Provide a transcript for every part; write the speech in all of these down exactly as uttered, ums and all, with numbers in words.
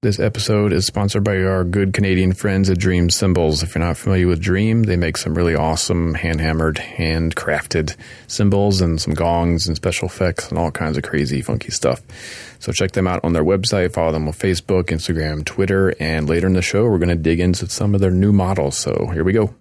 This episode is sponsored by our good Canadian friends at Dream Symbols. If you're not familiar with Dream, they make some really awesome hand-hammered, hand-crafted cymbals and some gongs and special effects and all kinds of crazy, funky stuff. So check them out on their website. Follow them on Facebook, Instagram, Twitter, and later in the show, we're going to dig into some of their new models. So here we go.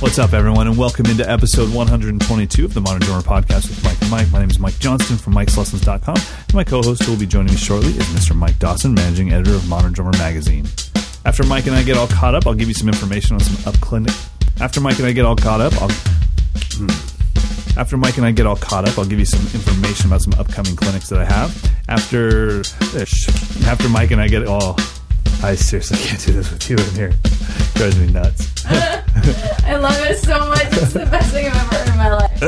What's up, everyone, and welcome into episode one hundred twenty-two of the Modern Drummer Podcast with Mike and Mike. My name is Mike Johnston from mikes lessons dot com, and my co-host who will be joining me shortly is Mister Mike Dawson, managing editor of Modern Drummer Magazine. After Mike and I get all caught up, I'll give you some information on some up clinic. After Mike and I get all caught up, I'll. After Mike and I get all caught up, I'll give you some information about some upcoming clinics that I have. After ish. After Mike and I get all. I seriously can't do this with you in here. It drives me nuts. I love it so much. It's the best thing I've ever heard in my life.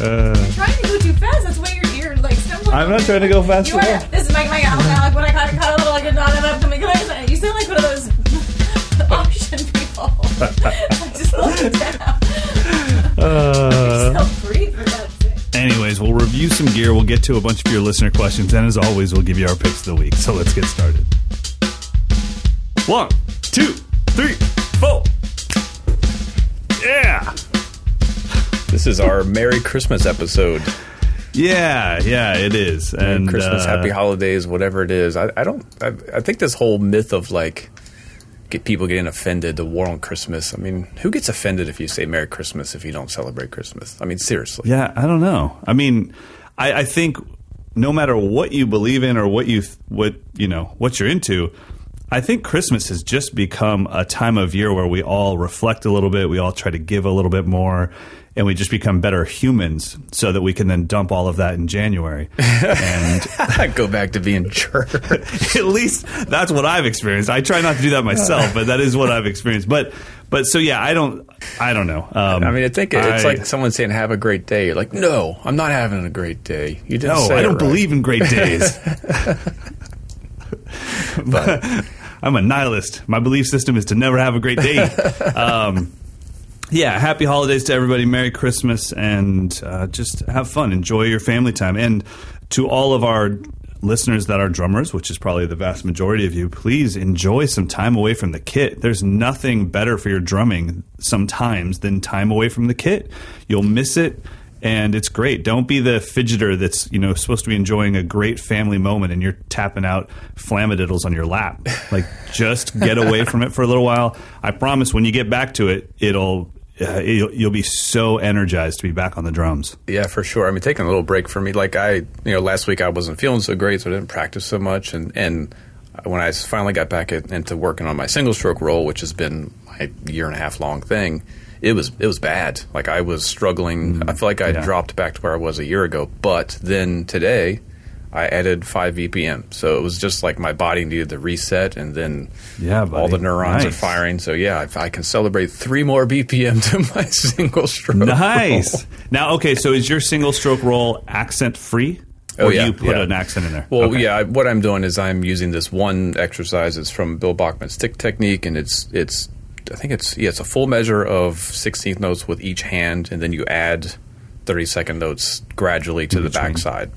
uh, You're trying to go too fast. That's why you're, you're like stumbling. I'm not trying to go fast at all. This is Mike, Mike, I'm like when I got caught a little, like a not enough coming close. You sound like one of those auction people. I just love it down. Uh, You're so free for that. Anyways, we'll review some gear, we'll get to a bunch of your listener questions, and as always, we'll give you our picks of the week. So let's get started. One, two, three, four. Yeah! This is our Merry Christmas episode. Yeah, yeah, it is. Merry and Christmas, uh, happy holidays, whatever it is. I, I don't... I, I think this whole myth of, like, get people getting offended, the war on Christmas. I mean, who gets offended if you say Merry Christmas if you don't celebrate Christmas? I mean, seriously. Yeah, I don't know. I mean, I, I think no matter what you believe in or what you what you know what you're into, I think Christmas has just become a time of year where we all reflect a little bit, we all try to give a little bit more, and we just become better humans so that we can then dump all of that in January and go back to being jerks. At least that's what I've experienced. I try not to do that myself, but that is what I've experienced. But but so, yeah, I don't I don't know. Um, I mean, I think it's I, like someone saying, have a great day. You're like, no, I'm not having a great day. You didn't no, say I don't right. believe in great days. But I'm a nihilist. My belief system is to never have a great day. Um, yeah, happy holidays to everybody. Merry Christmas, and uh, just have fun. Enjoy your family time. And to all of our listeners that are drummers, which is probably the vast majority of you, please enjoy some time away from the kit. There's nothing better for your drumming sometimes than time away from the kit. You'll miss it. And it's great. Don't be the fidgeter that's, you know, supposed to be enjoying a great family moment and you're tapping out flammadiddles on your lap. Like, just get away from it for a little while. I promise when you get back to it, it'll, uh, it'll you'll be so energized to be back on the drums. Yeah, for sure. I mean, taking a little break for me. Like, I, you know, last week I wasn't feeling so great, so I didn't practice so much. And, and when I finally got back at, into working on my single stroke roll, which has been my year and a half long thing, It was it was bad. Like, I was struggling. Mm, I feel like I yeah. dropped back to where I was a year ago. But then today, I added five B P M. So it was just like my body needed the reset, and then yeah, all the neurons nice. are firing. So, yeah, if I can celebrate three more B P M to my single stroke Nice. Roll. Now, okay, so is your single stroke roll accent-free? Or oh, yeah, do you put yeah. an accent in there? Well, okay. yeah, I, what I'm doing is I'm using this one exercise. It's from Bill Bachman's stick technique, and it's it's – I think it's yeah, it's a full measure of sixteenth notes with each hand, and then you add thirty-second notes gradually to the backside.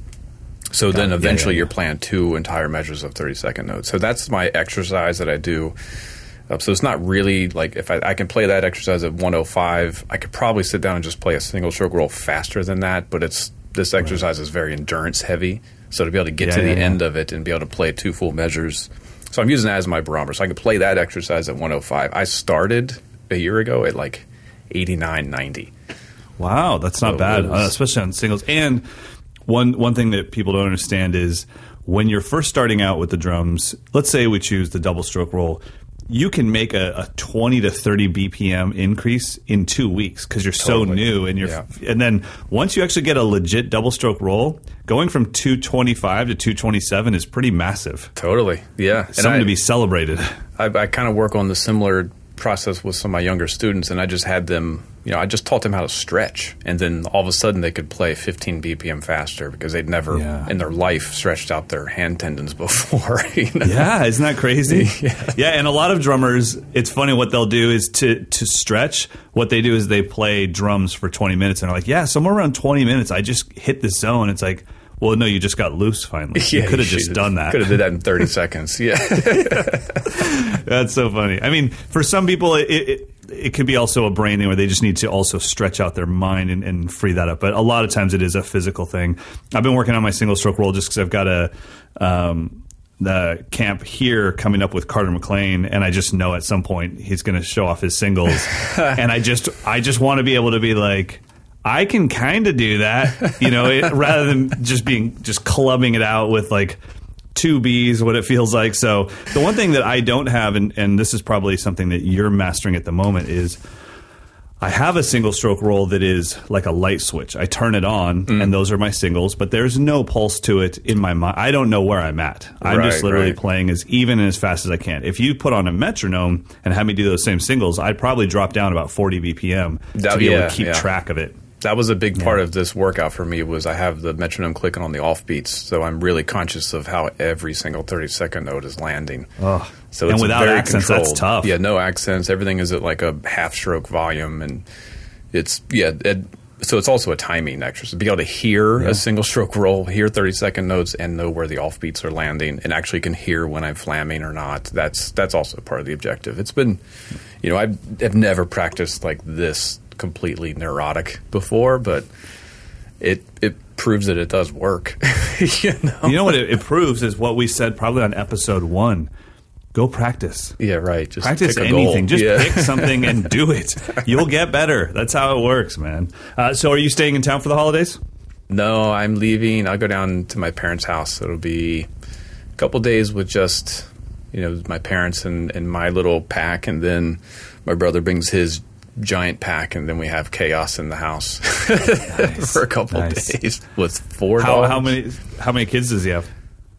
So Got then it. eventually yeah, yeah, you're yeah. playing two entire measures of thirty-second notes. So that's my exercise that I do. Um, so it's not really like if I, I can play that exercise at one oh five, I could probably sit down and just play a single stroke roll faster than that. But it's this exercise right. is very endurance heavy. So to be able to get yeah, to yeah, the yeah. end of it and be able to play two full measures. So I'm using that as my barometer. So I can play that exercise at one oh five. I started a year ago at like eighty-nine, ninety. Wow, that's not so bad, uh, especially on singles. And one one thing that people don't understand is when you're first starting out with the drums, let's say we choose the double stroke roll, you can make a, a twenty to thirty B P M increase in two weeks because you're totally. so new. And you're, yeah. and then once you actually get a legit double stroke roll, going from two twenty-five to two twenty-seven is pretty massive. Totally. Yeah. Something and I, to be celebrated. I, I kind of work on the similar process with some of my younger students, and I just had them, you know, I just taught them how to stretch, and then all of a sudden they could play fifteen B P M faster because they'd never yeah. in their life stretched out their hand tendons before. You know? Yeah, isn't that crazy? Yeah. yeah, and a lot of drummers, it's funny what they'll do is to, to stretch, what they do is they play drums for twenty minutes, and they're like, yeah, somewhere around twenty minutes, I just hit the zone. It's like, well, no, you just got loose finally. Yeah, you could have just done that. Could have did that in thirty seconds. Yeah. That's so funny. I mean, for some people, it, it it could be also a brain thing where they just need to also stretch out their mind and, and free that up. But a lot of times it is a physical thing. I've been working on my single stroke roll just because I've got a um, the camp here coming up with Carter McClain, and I just know at some point he's going to show off his singles. And I just I just want to be able to be like, I can kind of do that, you know, it, rather than just being just clubbing it out with like two Bs, what it feels like. So the one thing that I don't have, and, and this is probably something that you're mastering at the moment, is I have a single stroke roll that is like a light switch. I turn it on mm. and those are my singles, but there's no pulse to it in my mind. I don't know where I'm at. I'm right, just literally right. playing as even and as fast as I can. If you put on a metronome and had me do those same singles, I'd probably drop down about forty B P M that, to be yeah, able to keep yeah. track of it. That was a big part yeah. of this workout for me, was I have the metronome clicking on the off beats, so I'm really conscious of how every single thirty second note is landing. Oh. So and it's without very accents, controlled. That's tough. Yeah, no accents. Everything is at like a half stroke volume, and it's yeah. It, so it's also a timing exercise. Be able to hear yeah. a single stroke roll, hear thirty second notes, and know where the off beats are landing, and actually can hear when I'm flamming or not. That's that's also part of the objective. It's been, you know, I've, I've never practiced like this completely neurotic before, but it it proves that it does work. you, know? you know what it, it proves is what we said probably on episode one. Go practice. Yeah, right. Just practice anything. Goal. Just yeah. pick something and do it. You'll get better. That's how it works, man. Uh, so are you staying in town for the holidays? No, I'm leaving. I'll go down to my parents' house. It'll be a couple days with just, you know, my parents and, and my little pack, and then my brother brings his giant pack, and then we have chaos in the house nice. for a couple nice. days with four how, dogs. How many how many kids does he have?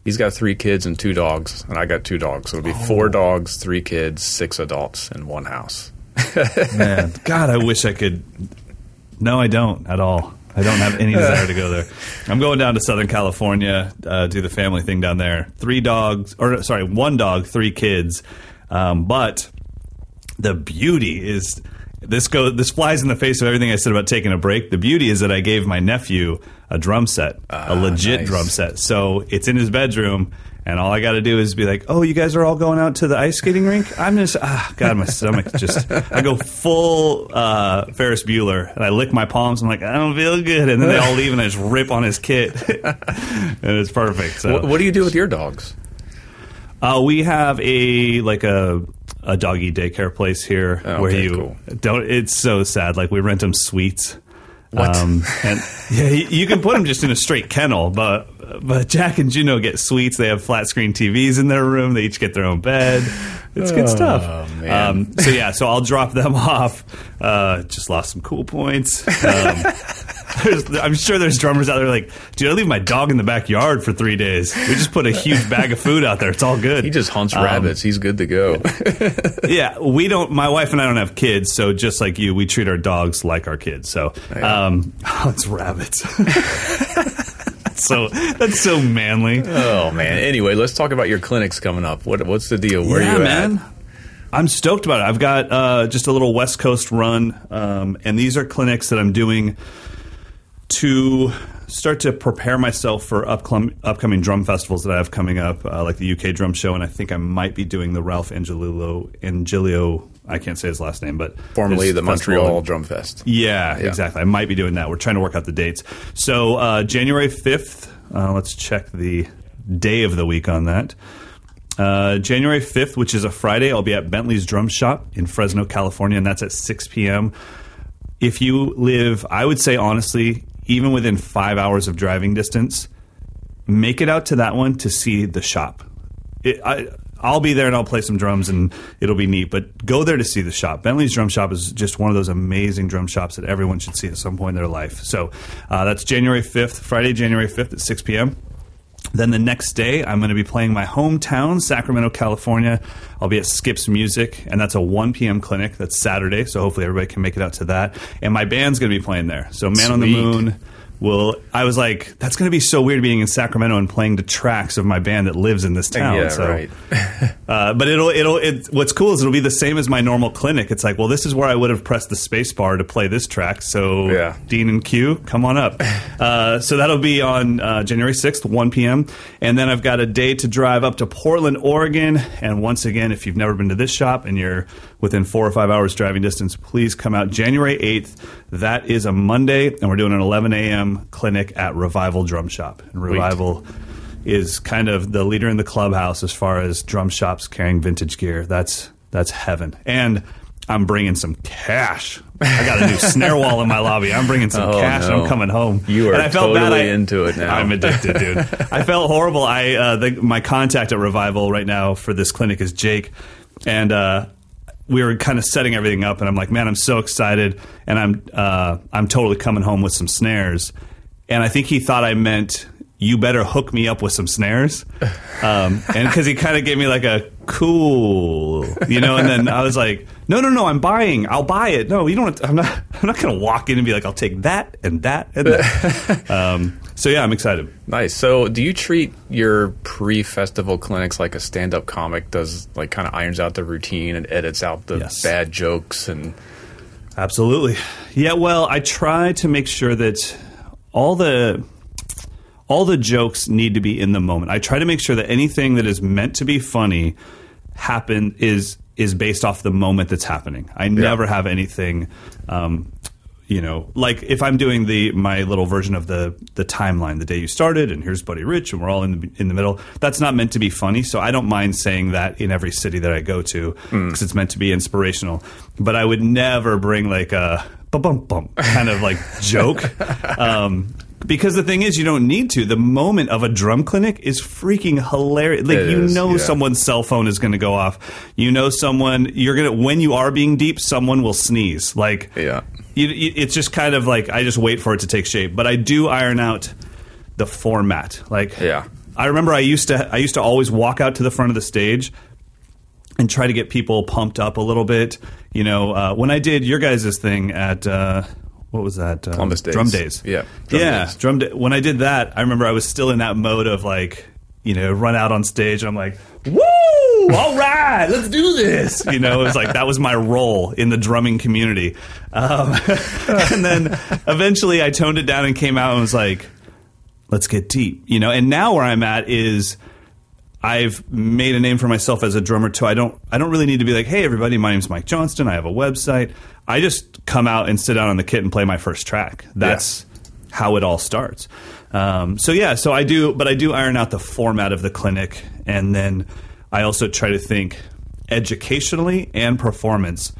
He's got three kids and two dogs, and I got two dogs. So it'll be oh. four dogs, three kids, six adults in one house. Man, God, I wish I could. No, I don't at all. I don't have any desire to go there. I'm going down to Southern California, uh, do the family thing down there. Three dogs, or sorry, one dog, three kids. Um, but the beauty is... This go this flies in the face of everything I said about taking a break. The beauty is that I gave my nephew a drum set, uh, a legit nice. drum set. So it's in his bedroom, and all I got to do is be like, "Oh, you guys are all going out to the ice skating rink? I'm just ah, God, my stomach just." I go full uh, Ferris Bueller, and I lick my palms. I'm like, I don't feel good, and then they all leave, and I just rip on his kit, and it's perfect. So. What, what do you do with your dogs? Uh, we have a like a. a doggy daycare place here oh, where okay, you cool. don't, it's so sad. Like we rent them suites. What? Um, and yeah, you, you can put them just in a straight kennel, but, but Jack and Juno get suites. They have flat screen T Vs in their room. They each get their own bed. It's good stuff. Oh, um, so yeah, so I'll drop them off. Uh, just lost some cool points. Um, I'm sure there's drummers out there like, dude, I leave my dog in the backyard for three days. We just put a huge bag of food out there. It's all good. He just hunts um, rabbits. He's good to go. yeah, we don't. My wife and I don't have kids, so just like you, we treat our dogs like our kids. So um, hunts rabbits. So that's so manly. Oh man. Anyway, let's talk about your clinics coming up. What what's the deal? Where yeah, are you man. at? I'm stoked about it. I've got uh, just a little West Coast run, um, and these are clinics that I'm doing to start to prepare myself for upcom- upcoming drum festivals that I have coming up, uh, like the U K Drum Show, and I think I might be doing the Ralph Angelillo, Angelillo, I can't say his last name, but... Formerly the Montreal in- Drum Fest. Yeah, yeah, exactly. I might be doing that. We're trying to work out the dates. So uh, January fifth, uh, let's check the day of the week on that. Uh, January fifth, which is a Friday, I'll be at Bentley's Drum Shop in Fresno, California, and that's at six p.m. If you live, I would say honestly... even within five hours of driving distance, make it out to that one to see the shop. It, I, I'll be there and I'll play some drums and it'll be neat, but go there to see the shop. Bentley's Drum Shop is just one of those amazing drum shops that everyone should see at some point in their life. So uh, that's January fifth, Friday, January fifth at six p.m. Then the next day, I'm going to be playing my hometown, Sacramento, California. I'll be at Skip's Music, and that's a one p.m. clinic. That's Saturday, so hopefully everybody can make it out to that. And my band's going to be playing there. So Man Sweet. On the Moon will – I was like, that's going to be so weird being in Sacramento and playing the tracks of my band that lives in this town. Yeah, so, right. uh, but it'll – it'll. It, what's cool is it'll be the same as my normal clinic. It's like, well, this is where I would have pressed the space bar to play this track. So yeah. Dean and Q, come on up. Uh, so that'll be on uh, January sixth, one p.m. And then I've got a day to drive up to Portland, Oregon. And once again, if you've never been to this shop and you're within four or five hours driving distance, please come out January eighth. That is a Monday, and we're doing an eleven a.m. clinic at Revival Drum Shop. And Revival Wait. is kind of the leader in the clubhouse as far as drum shops carrying vintage gear. That's that's heaven. And I'm bringing some cash. I got a new snare wall in my lobby. I'm bringing some oh, cash. No. I'm coming home. You are and I felt totally bad. I, into it now. I'm addicted, dude. I felt horrible. I uh, the, my contact at Revival right now for this clinic is Jake, and uh, we were kind of setting everything up, and I'm like, man, I'm so excited, and I'm uh, I'm totally coming home with some snares. And I think he thought I meant, you better hook me up with some snares. Um, and because he kind of gave me like a cool, you know, and then I was like, no, no, no, I'm buying. I'll buy it. No, you don't have to, I'm not, I'm not going to walk in and be like, I'll take that and that and that. um, so, yeah, I'm excited. Nice. So do you treat your pre-festival clinics like a stand-up comic does, like kind of irons out the routine and edits out the yes. bad jokes? And Absolutely. Yeah, well, I try to make sure that all the... All the jokes need to be in the moment. I try to make sure that anything that is meant to be funny happen is is based off the moment that's happening. I yeah. never have anything, um, you know, like if I'm doing the my little version of the the timeline, the day you started, and here's Buddy Rich, and we're all in the, in the middle. That's not meant to be funny, so I don't mind saying that in every city that I go to because mm. it's meant to be inspirational. But I would never bring like a bum bum kind of like joke. Um, Because the thing is, you don't need to. The moment of a drum clinic is freaking hilarious. Like, it you is, know yeah. someone's cell phone is going to go off. You know someone, you're going to, when you are being deep, someone will sneeze. Like, yeah. you, you, it's just kind of like, I just wait for it to take shape. But I do iron out the format. Like, yeah. I remember I used to, I used to always walk out to the front of the stage and try to get people pumped up a little bit. You know, uh, when I did your guys' thing at... Uh, What was that? Um, Columbus Days. Drum Days. Yeah. Drum yeah. Days. Drum da- when I did that, I remember I was still in that mode of like, you know, run out on stage. And I'm like, woo! All right, let's do this. You know, it was like that was my role in the drumming community. Um, and then eventually I toned it down and came out and was like, let's get deep. You know, and now where I'm at is I've made a name for myself as a drummer too. I don't I don't really need to be like, hey, everybody, my name's Mike Johnston. I have a website. I just come out and sit down on the kit and play my first track. That's yeah. how it all starts. Um, so, yeah, so I do, but I do iron out the format of the clinic. And then I also try to think educationally and performance.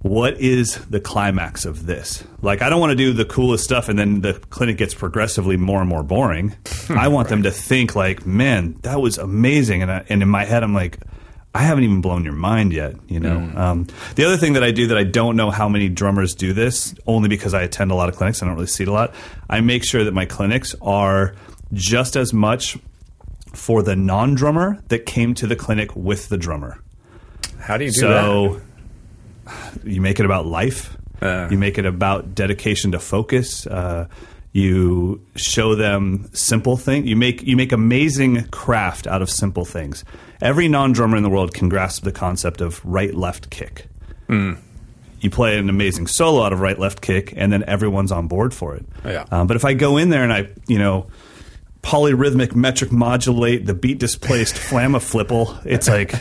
What is the climax of this? Like, I don't want to do the coolest stuff and then the clinic gets progressively more and more boring. I want right. them to think like, man, that was amazing. And, I, and in my head, I'm like, I haven't even blown your mind yet, you know. Mm. Um, the other thing that I do that I don't know how many drummers do this, only because I attend a lot of clinics, I don't really see it a lot, I make sure that my clinics are just as much for the non-drummer that came to the clinic with the drummer. How do you do so, that? So you make it about life. Uh. You make it about dedication to focus. Uh, you show them simple things. You make you make amazing craft out of simple things. Every non-drummer in the world can grasp the concept of right-left kick. Mm. You play an amazing solo out of right-left kick, and then everyone's on board for it. Yeah. Um, but if I go in there and I, you know, polyrhythmic metric modulate the beat-displaced flamma-flipple, it's like,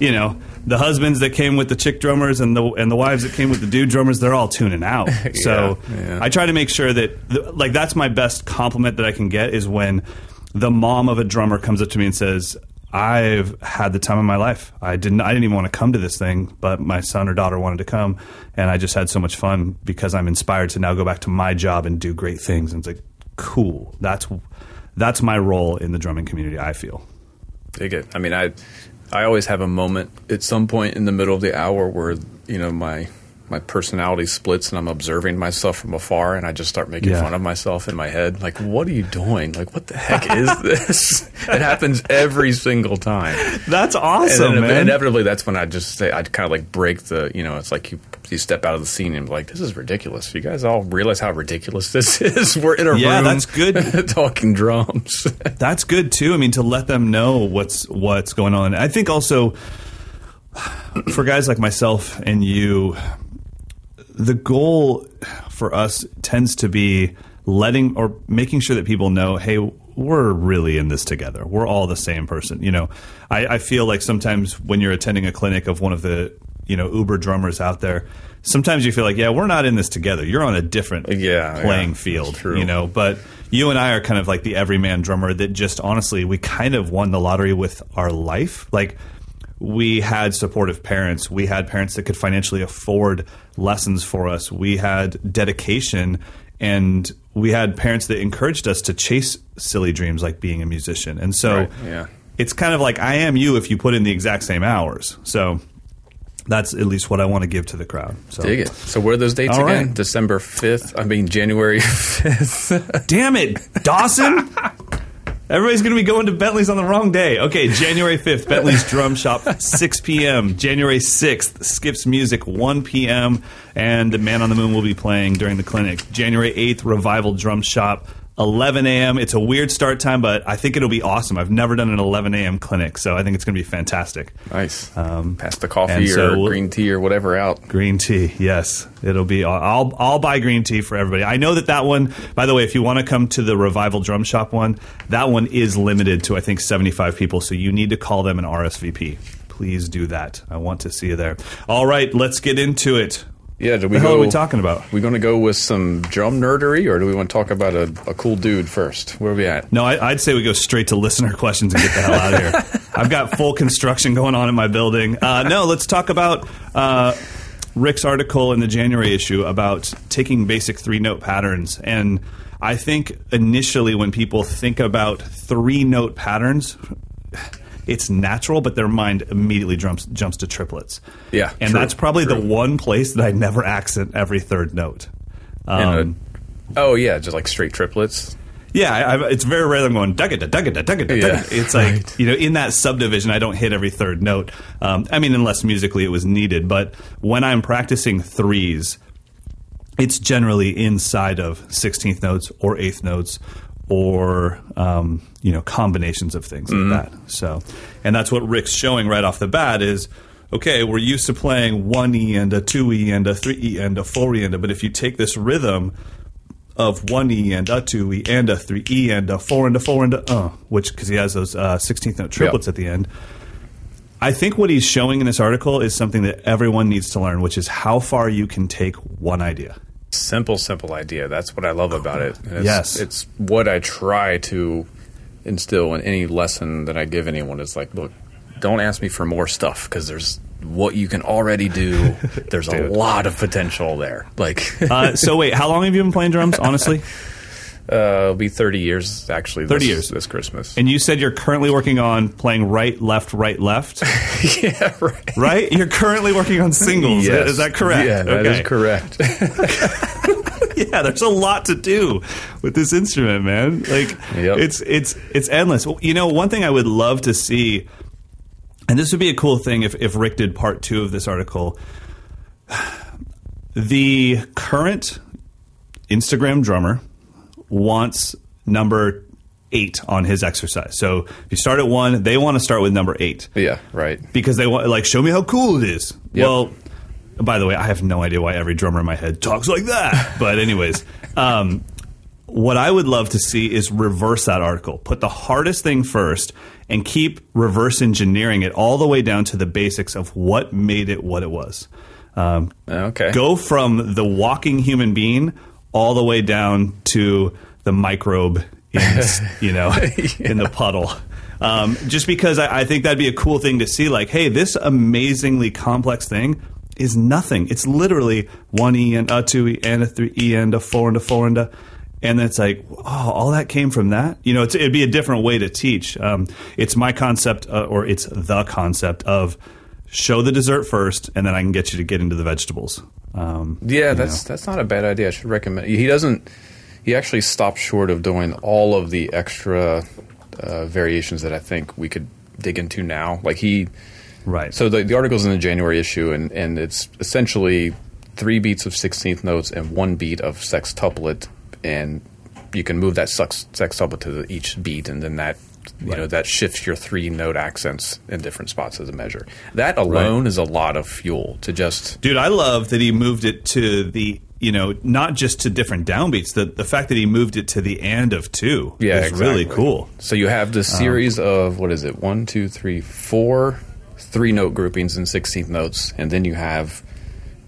you know, the husbands that came with the chick drummers and the and the wives that came with the dude drummers, they're all tuning out. So yeah, yeah. I try to make sure that, th- like, that's my best compliment that I can get is when the mom of a drummer comes up to me and says, I've had the time of my life. I didn't. I didn't even want to come to this thing, but my son or daughter wanted to come, and I just had so much fun because I'm inspired to now go back to my job and do great things. And it's like, cool. That's that's my role in the drumming community. I feel. Dig it. I mean, I I always have a moment at some point in the middle of the hour where you know my my personality splits and I'm observing myself from afar, and I just start making yeah. fun of myself in my head. Like, what are you doing? Like, what the heck is this? It happens every single time. That's awesome, and man. Inevitably, that's when I just say, I kind of like break the, you know, it's like you, you step out of the scene and be like, this is ridiculous. You guys all realize how ridiculous this is. We're in a yeah, room that's good. talking drums. That's good, too. I mean, to let them know what's what's going on. I think also for guys like myself and you, the goal for us tends to be letting or making sure that people know, hey, we're really in this together. We're all the same person. You know, I, I feel like sometimes when you're attending a clinic of one of the, you know, Uber drummers out there, sometimes you feel like, yeah, we're not in this together. You're on a different yeah, playing yeah, field, true. You know, but you and I are kind of like the everyman drummer that just honestly, we kind of won the lottery with our life. Like, we had supportive parents. We had parents that could financially afford lessons for us. We had dedication, and we had parents that encouraged us to chase silly dreams like being a musician. And so right, yeah. it's kind of like I am you if you put in the exact same hours. So that's at least what I want to give to the crowd. So. Dig it. So what are those dates All again? Right. December fifth. I mean, January fifth. Damn it, Dawson. Everybody's going to be going to Bentley's on the wrong day. Okay, January fifth, Bentley's Drum Shop, six p.m. January sixth, Skip's Music, one p.m. And Man on the Moon will be playing during the clinic. January eighth, Revival Drum Shop, eleven a.m. It's a weird start time, but I think it'll be awesome. I've never done an eleven a.m. clinic, so I think it's going to be fantastic. Nice. Um, Pass the coffee so or we'll, green tea or whatever out. Green tea, yes. It'll be. I'll I'll buy green tea for everybody. I know that that one. By the way, if you want to come to the Revival Drum Shop one, that one is limited to I think seventy-five people. So you need to call them and R S V P. Please do that. I want to see you there. All right, let's get into it. Yeah, do we the hell go, are we talking about? We going to go with some drum nerdery, or do we want to talk about a, a cool dude first? Where are we at? No, I, I'd say we go straight to listener questions and get the hell out of here. I've got full construction going on in my building. Uh, no, let's talk about uh, Rick's article in the January issue about taking basic three-note patterns. And I think initially when people think about three-note patterns, it's natural, but their mind immediately jumps jumps to triplets. Yeah, and true, that's probably true. The one place that I never accent every third note. Um, a, oh yeah, just like straight triplets. Yeah, I, I, it's very rare that I'm going dugga da dugga da dugga da. Yeah. It's like right. you know, in that subdivision, I don't hit every third note. Um, I mean, unless musically it was needed. But when I'm practicing threes, it's generally inside of sixteenth notes or eighth notes. Or um, you know, combinations of things mm-hmm. like that. So, and that's what Rick's showing right off the bat is, okay, we're used to playing one E and a two E and a three E and a four E and a, but if you take this rhythm of one E and a two E and a three E and a four and a four and a, uh, which because he has those uh, sixteenth note triplets yep. at the end. I think what he's showing in this article is something that everyone needs to learn, which is how far you can take one idea. Simple, simple idea. That's what I love about it. It's, yes. It's what I try to instill in any lesson that I give anyone. It's like, look, don't ask me for more stuff because there's what you can already do. There's a lot of potential there. Like, uh, So wait, how long have you been playing drums, honestly? uh, it'll be thirty years, actually. thirty this, years. This Christmas. And you said you're currently working on playing right, left, right, left? Yeah, right. Right? You're currently working on singles. Yes. Is that correct? Yeah, okay. That is correct. Yeah, there's a lot to do with this instrument, man. Like, yep. it's it's it's endless. You know, one thing I would love to see, and this would be a cool thing if, if Rick did part two of this article, the current Instagram drummer wants number eight on his exercise. So if you start at one, they want to start with number eight. Yeah, right. Because they want, like, show me how cool it is. Yep. Well, by the way, I have no idea why every drummer in my head talks like that. But anyways, um, what I would love to see is reverse that article. Put the hardest thing first and keep reverse engineering it all the way down to the basics of what made it what it was. Um, okay. Go from the walking human being all the way down to the microbe in, you know, yeah. in the puddle. Um, just because I, I think that'd be a cool thing to see. Like, hey, this amazingly complex thing is nothing. It's literally one E and a two E and a three E and a four and a four and a, and it's like, oh, all that came from that? You know, it's, it'd be a different way to teach. Um, it's my concept uh, or it's the concept of show the dessert first, and then I can get you to get into the vegetables. Um, yeah, that's know. that's not a bad idea. I should recommend. He doesn't. He actually stopped short of doing all of the extra uh, variations that I think we could dig into now. Like he, right. So the, the article's in the January issue, and, and it's essentially three beats of sixteenth notes and one beat of sextuplet, and you can move that sex, sextuplet to the, each beat, and then that you right. know that shifts your three note accents in different spots as a measure. That alone right. is a lot of fuel to just. Dude, I love that he moved it to the. You know, not just to different downbeats. The the fact that he moved it to the end of two yeah, is exactly. really cool. So you have this series um, of, what is it, one, two, three, four three-note groupings and sixteenth notes, and then you have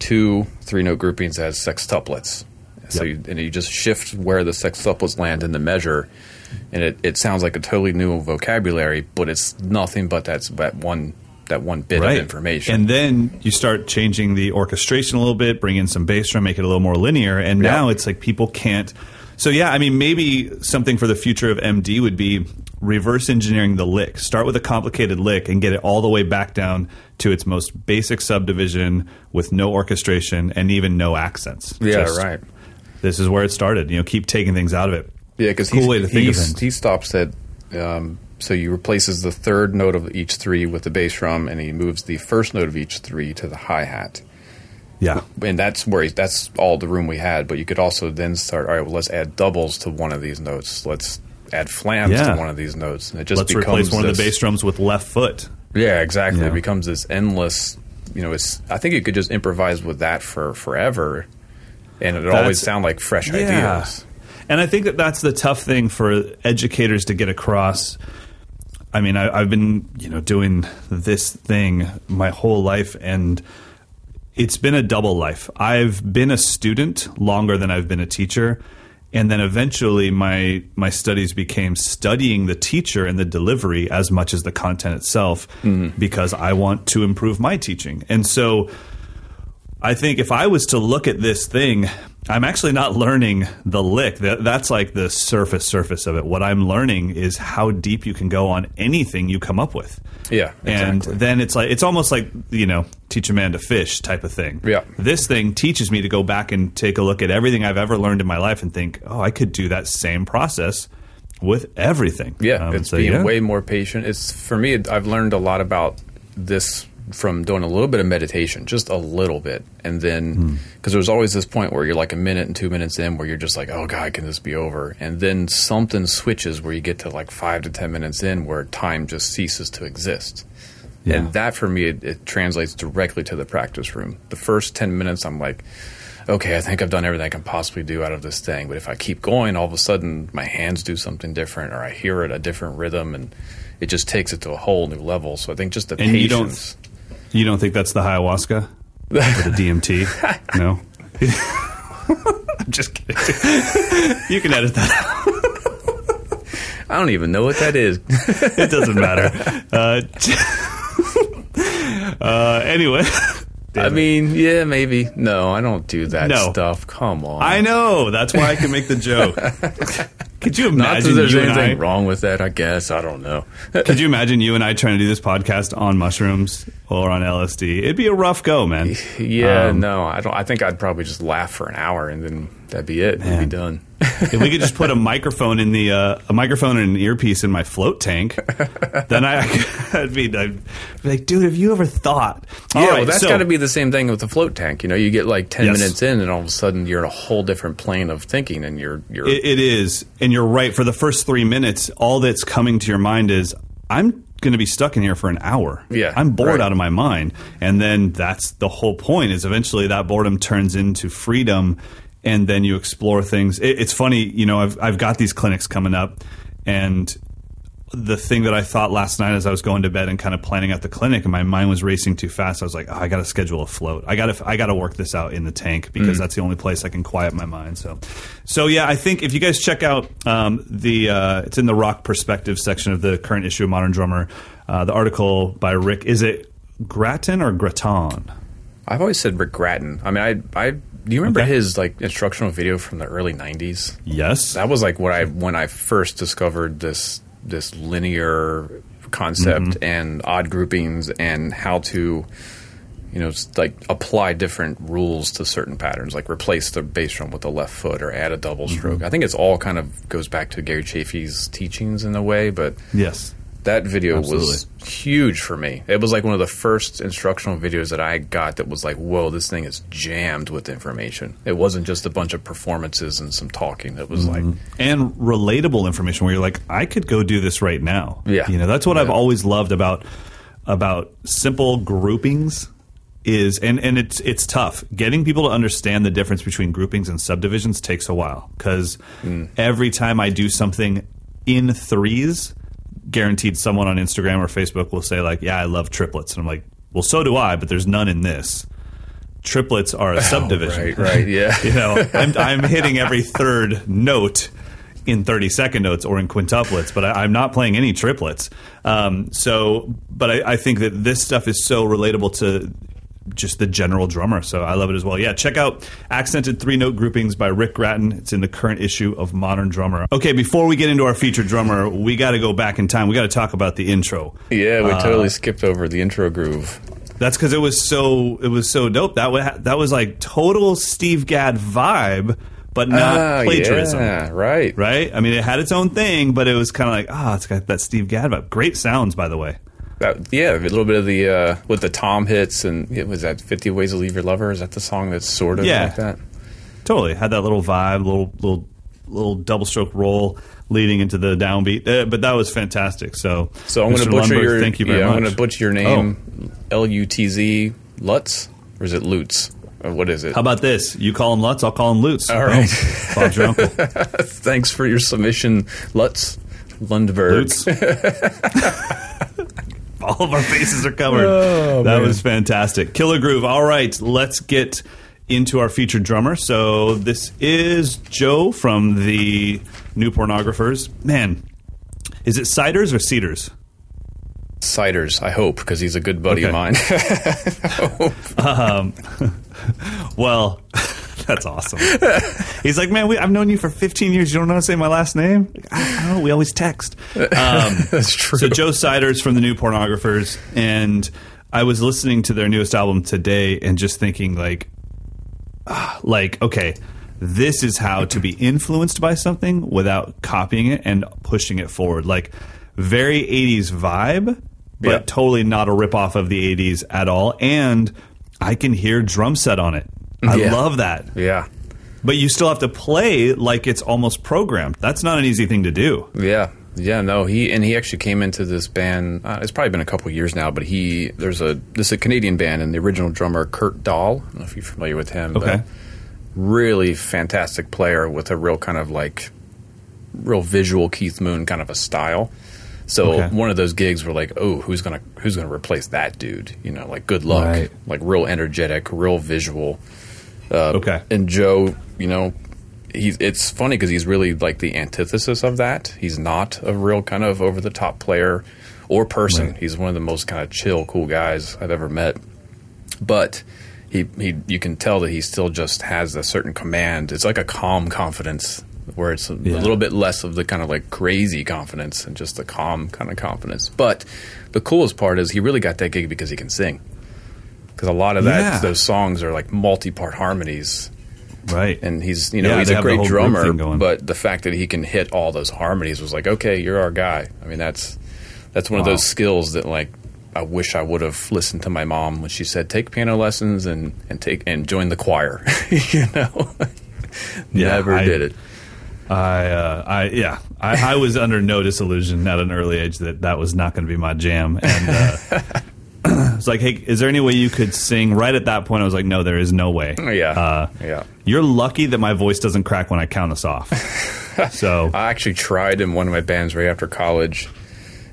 two three-note groupings as sextuplets. So yep. you, and you just shift where the sextuplets land in the measure, and it, it sounds like a totally new vocabulary, but it's nothing but that's that one that one bit right. of information. And then you start changing the orchestration a little bit, bring in some bass drum, make it a little more linear, and yeah. now it's like people can't. So yeah, I mean, maybe something for the future of M D would be reverse engineering the lick. Start with a complicated lick and get it all the way back down to its most basic subdivision with no orchestration and even no accents. Yeah, Just, right. This is where it started. You know, keep taking things out of it. Yeah, because cool way to think of things. He stops at... Um, So he replaces the third note of each three with the bass drum, and he moves the first note of each three to the hi-hat. Yeah. And that's where he, that's all the room we had, but you could also then start, all right, well, let's add doubles to one of these notes. Let's add flams yeah. to one of these notes. And it just let's becomes replace one this, of the bass drums with left foot. Yeah, exactly. Yeah. It becomes this endless, you know, it's. I think you could just improvise with that for forever, and it would always sound like fresh yeah. ideas. And I think that that's the tough thing for educators to get across. I mean, I, I've been, you know, doing this thing my whole life, and it's been a double life. I've been a student longer than I've been a teacher, and then eventually my my studies became studying the teacher and the delivery as much as the content itself mm-hmm. because I want to improve my teaching. And so I think if I was to look at this thing, I'm actually not learning the lick. That, that's like the surface surface of it. What I'm learning is how deep you can go on anything you come up with. Yeah, exactly. And then it's like it's almost like, you know, teach a man to fish type of thing. Yeah. This thing teaches me to go back and take a look at everything I've ever learned in my life and think, oh, I could do that same process with everything. Yeah, um, it's so, being yeah. way more patient. It's for me, I've learned a lot about this from doing a little bit of meditation, just a little bit. And then, because mm. there's always this point where you're like a minute and two minutes in where you're just like, oh God, can this be over? And then something switches where you get to like five to ten minutes in where time just ceases to exist. Yeah. And that for me, it, it translates directly to the practice room. The first ten minutes, I'm like, okay, I think I've done everything I can possibly do out of this thing. But if I keep going, all of a sudden my hands do something different, or I hear it a different rhythm, and it just takes it to a whole new level. So I think just the and patience. You don't- You don't think that's the ayahuasca or the D M T? No? I'm just kidding. You can edit that out. I don't even know what that is. It doesn't matter. Uh, uh, anyway. Damn I it. mean, yeah, maybe. No, I don't do that no. stuff. Come on. I know. That's why I can make the joke. Could you imagine? Not that there's you anything and I, wrong with that, I guess. I don't know. Could you imagine you and I trying to do this podcast on mushrooms or on L S D? It'd be a rough go, man. Yeah, um, no. I don't. I think I'd probably just laugh for an hour, and then that'd be it. We'd be done. If we could just put a microphone in the uh, a microphone and an earpiece in my float tank, then I, I'd, be, I'd be like, dude, have you ever thought? All yeah, right, well, that's so, got to be the same thing with the float tank. You know, you get like ten yes. minutes in, and all of a sudden you're in a whole different plane of thinking, and you're you're it, it is, and you're right. For the first three minutes, all that's coming to your mind is, I'm going to be stuck in here for an hour. Yeah, I'm bored right. out of my mind, and then that's the whole point. Is eventually that boredom turns into freedom. And then you explore things. It, it's funny, you know, I've I've got these clinics coming up, and the thing that I thought last night as I was going to bed and kind of planning out the clinic, and my mind was racing too fast. I was like, oh, I got to schedule a float. I got to I got to work this out in the tank because mm. that's the only place I can quiet my mind. So, so yeah, I think if you guys check out um, the uh, it's in the Rock Perspective section of the current issue of Modern Drummer, uh, the article by Rick. Is it Gratton or Gratton? I've always said Rick Gratton. I mean, I I. Do you remember okay. his like instructional video from the early nineties? Yes, that was like what I when I first discovered this this linear concept mm-hmm. and odd groupings and how to, you know, just like apply different rules to certain patterns, like replace the bass drum with the left foot or add a double stroke. Mm-hmm. I think it's all kind of goes back to Gary Chaffee's teachings in a way, but yes, that video Absolutely. was huge for me. It was like one of the first instructional videos that I got that was like, whoa, this thing is jammed with information. It wasn't just a bunch of performances and some talking. It was mm-hmm. like... And relatable information where you're like, I could go do this right now. Yeah. You know, that's what yeah. I've always loved about about simple groupings. Is and, and it's it's tough. Getting people to understand the difference between groupings and subdivisions takes a while because mm. every time I do something in threes, guaranteed someone on Instagram or Facebook will say like, yeah, I love triplets. And I'm like, well, so do I, but there's none in this. Triplets are a subdivision. Oh, right, right, yeah. You know, I'm, I'm hitting every third note in thirty-second notes or in quintuplets, but I, I'm not playing any triplets. Um, so, but I, I think that this stuff is so relatable to just the general drummer, so I love it as well. Yeah, check out Accented Three-Note Groupings by Rick Gratton. It's in the current issue of Modern Drummer. Okay, before we get into our featured drummer, we got to go back in time. We got to talk about the intro. Yeah, we uh, totally skipped over the intro groove. That's because it was so it was so dope. That was, that was like total Steve Gadd vibe, but not uh, plagiarism. Yeah, right. Right? I mean, it had its own thing, but it was kind of like, ah, oh, it's got that Steve Gadd vibe. Great sounds, by the way. That, yeah, a little bit of the uh, with the tom hits, and it was that fifty Ways to Leave Your Lover. Is that the song that's sort of yeah, like that? Totally had that little vibe, little little little double stroke roll leading into the downbeat. Uh, but that was fantastic. So, so I'm going to butcher Lundberg, your thank you very yeah, much. I'm going to butcher your name. L U T Z Lutz, or is it Lutz? Or what is it? How about this? You call him Lutz, I'll call him Lutz. All right, oh, Bob's your uncle. Thanks for your submission, Lutz Lundberg. Lutz. All of our faces are covered. Oh, that man. was fantastic. Killer groove. All right, let's get into our featured drummer. So this is Joe from the New Pornographers. Man, is it Seiders or Cedars? Seiders, I hope, because he's a good buddy okay. of mine. um, well, that's awesome. He's like, man, we, I've known you for fifteen years. You don't know how to say my last name? Like, I don't know. We always text. Um, that's true. So Joe Seiders from the New Pornographers. And I was listening to their newest album today and just thinking like, uh, like, okay, this is how to be influenced by something without copying it and pushing it forward. Like, very eighties vibe, but yeah. totally not a ripoff of the eighties at all. And I can hear drum set on it. I yeah. love that. Yeah. But you still have to play like it's almost programmed. That's not an easy thing to do. Yeah. Yeah, no, he and he actually came into this band, uh, it's probably been a couple years now, but he, there's a, this is a Canadian band, and the original drummer, Kurt Dahl, I don't know if you're familiar with him, okay. but really fantastic player with a real kind of like, real visual Keith Moon kind of a style. So okay. one of those gigs were like, oh, who's gonna who's gonna replace that dude? You know, like good luck, right. like real energetic, real visual. Uh, okay. And Joe, you know, he's it's funny because he's really like the antithesis of that. He's not a real kind of over the top player or person. Right. He's one of the most kind of chill, cool guys I've ever met. But he he you can tell that he still just has a certain command. It's like a calm confidence. Where it's a yeah. little bit less of the kind of like crazy confidence and just the calm kind of confidence. But the coolest part is he really got that gig because he can sing. Because a lot of that, yeah. those songs are like multi-part harmonies. Right. And he's, you know, yeah, he's a great drummer, but the fact that he can hit all those harmonies was like, okay, you're our guy. I mean, that's that's one wow. of those skills that like I wish I would have listened to my mom when she said, take piano lessons and, and, take, and join the choir. You know? yeah, Never I, did it. I, uh, I, yeah, I, I was under no disillusion at an early age that that was not going to be my jam. And uh, it's like, hey, is there any way you could sing? Right at that point, I was like, no, there is no way. Yeah, uh, yeah. You're lucky that my voice doesn't crack when I count us off. So I actually tried in one of my bands right after college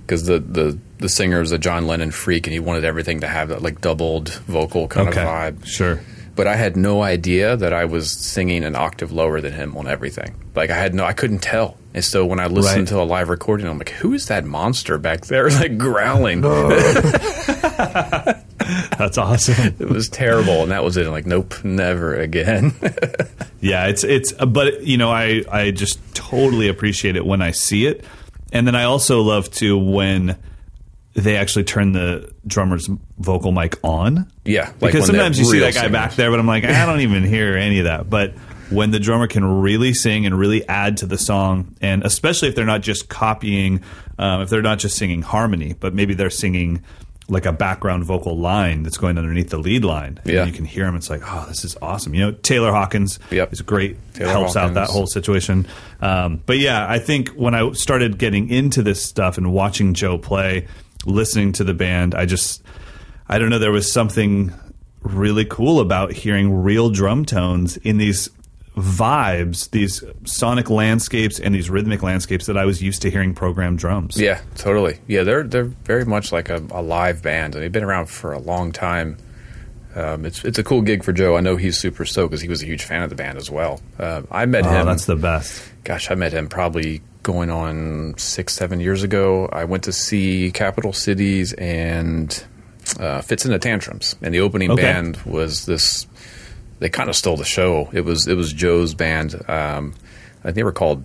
because the, the, the singer was a John Lennon freak, and he wanted everything to have that like doubled vocal kind okay, of vibe. Sure. But I had no idea that I was singing an octave lower than him on everything. Like I had no, I couldn't tell. And so when I listened right. to a live recording, I'm like, "Who is that monster back there, like growling?" No. That's awesome. It was terrible, and that was it. I'm like, nope, never again. yeah, it's it's. But you know, I I just totally appreciate it when I see it, and then I also love to when they actually turn the drummer's vocal mic on. Yeah. Like because sometimes you see that guy singers. back there, but I'm like, I don't even hear any of that. But when the drummer can really sing and really add to the song, and especially if they're not just copying, um, if they're not just singing harmony, but maybe they're singing like a background vocal line that's going underneath the lead line. Yeah. And you can hear him. It's like, oh, this is awesome. You know, Taylor Hawkins yep. is great. Taylor helps Hawkins. out that whole situation. Um, but yeah, I think when I started getting into this stuff and watching Joe play, listening to the band, I just, I don't know, there was something really cool about hearing real drum tones in these vibes, these sonic landscapes and these rhythmic landscapes that I was used to hearing programmed drums. Yeah, totally. Yeah, they're they're very much like a, a live band. They've been around for a long time. Um, it's it's a cool gig for Joe. I know he's super stoked because he was a huge fan of the band as well. Uh, I met oh, him. That's the best. Gosh, I met him probably going on six, seven years ago. I went to see Capital Cities and uh, Fits into Tantrums, and the opening okay. band was this. They kind of stole the show. It was it was Joe's band. Um, I think they were called.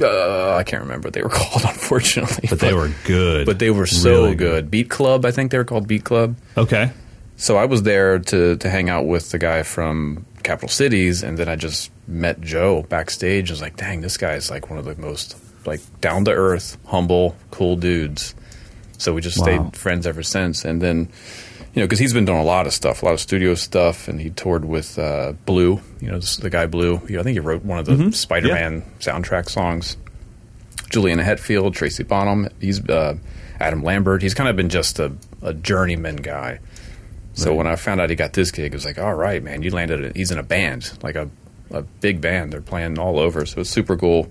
Uh, I can't remember what they were called, unfortunately. But, but they were good. But they were so really good. Beat Club, I think they were called Beat Club. Okay. So I was there to to hang out with the guy from Capital Cities, and then I just met Joe backstage. I was like, "Dang, this guy is like one of the most like down to earth, humble, cool dudes." So we just wow. stayed friends ever since, and then. You know, because he's been doing a lot of stuff, a lot of studio stuff, and he toured with uh, Blue, you know, the guy Blue. You know, I think he wrote one of the mm-hmm. Spider-Man yeah. soundtrack songs. Juliana Hetfield, Tracy Bonham, he's uh, Adam Lambert. He's kind of been just a, a journeyman guy. Right. So when I found out he got this gig, it was like, all right, man, you landed. A, he's in a band, like a, a big band. They're playing all over, so it's super cool.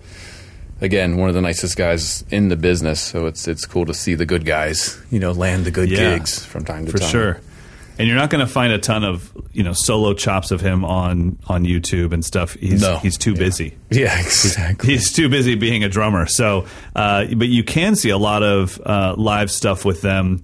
Again, one of the nicest guys in the business, so it's it's cool to see the good guys, you know, land the good yeah, gigs from time to for time. For sure. And you're not going to find a ton of, you know, solo chops of him on, on YouTube and stuff. He's no. he's too yeah. busy. Yeah, exactly. He's, he's too busy being a drummer. So, uh, but you can see a lot of uh, live stuff with them.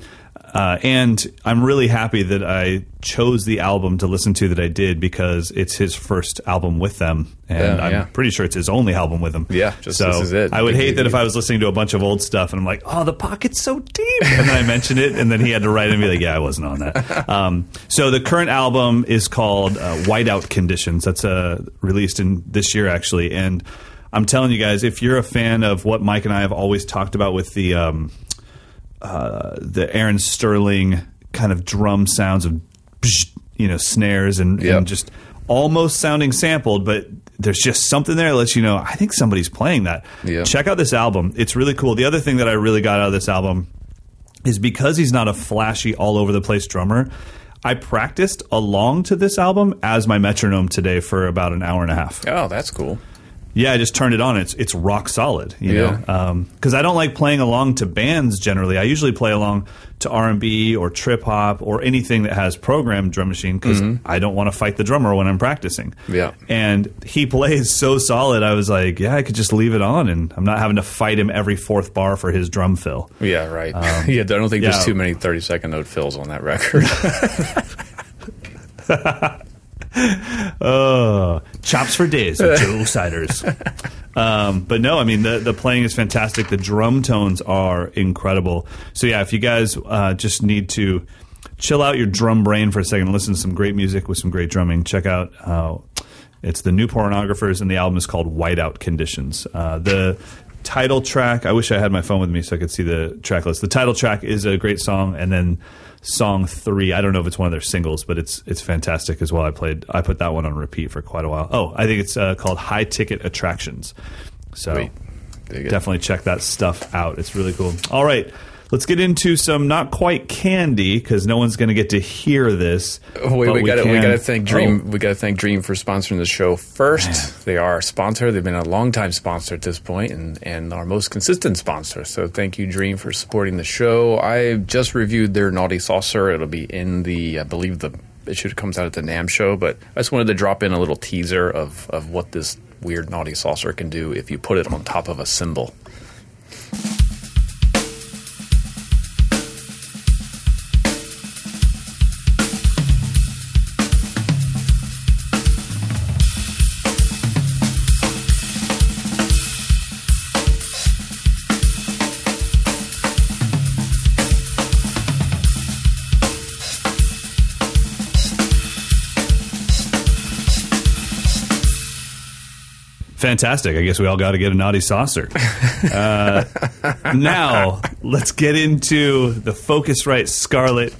Uh, and I'm really happy that I chose the album to listen to that I did because it's his first album with them, and yeah, I'm yeah. pretty sure it's his only album with them. Yeah, just, so this is it. I would hate that if I was listening to a bunch of old stuff and I'm like, oh, the pocket's so deep, and then I mentioned it, and then he had to write and be like, yeah, I wasn't on that. Um, so the current album is called uh, Whiteout Conditions. That's uh, released in this year actually, and I'm telling you guys, if you're a fan of what Mike and I have always talked about with the um, Uh, the Aaron Sterling kind of drum sounds of, you know, snares and, yep. and just almost sounding sampled, but there's just something there that lets you know, I think somebody's playing that. Yep. Check out this album. It's really cool. The other thing that I really got out of this album is because he's not a flashy, all-over-the-place drummer, I practiced along to this album as my metronome today for about an hour and a half. Oh, that's cool. Yeah, I just turned it on. It's it's rock solid, you yeah. know, because um, I don't like playing along to bands generally. I usually play along to R and B or trip hop or anything that has programmed drum machine because mm-hmm. I don't want to fight the drummer when I'm practicing. Yeah. And he plays so solid, I was like, yeah, I could just leave it on and I'm not having to fight him every fourth bar for his drum fill. Yeah, right. Um, yeah, I don't think yeah. there's too many thirty-second note fills on that record. Oh, chops for days with Joe Seiders. Um, but no, I mean, the, the playing is fantastic. The drum tones are incredible. So yeah, if you guys uh, just need to chill out your drum brain for a second, listen to some great music with some great drumming, check out uh, it's the New Pornographers, and the album is called Whiteout Conditions. Uh, the title track, I wish I had my phone with me so I could see the track list. The title track is a great song, and then Song three, I don't know if it's one of their singles, but it's it's fantastic as well. I played, I put that one on repeat for quite a while. Oh, I think it's uh, called High Ticket Attractions. So definitely check that stuff out. It's really cool. All right, let's get into some not quite candy because no one's going to get to hear this. Oh, wait, we got we got to thank Dream. Oh. We got to thank Dream for sponsoring the show first. Man. They are a sponsor. They've been a long time sponsor at this point, and and our most consistent sponsor. So thank you, Dream, for supporting the show. I just reviewed their Naughty Saucer. It'll be in the, I believe the issue comes out at the NAMM show. But I just wanted to drop in a little teaser of of what this weird Naughty Saucer can do if you put it on top of a cymbal. Fantastic. I guess we all got to get a Naughty Saucer. Uh, now, let's get into the Focusrite Scarlett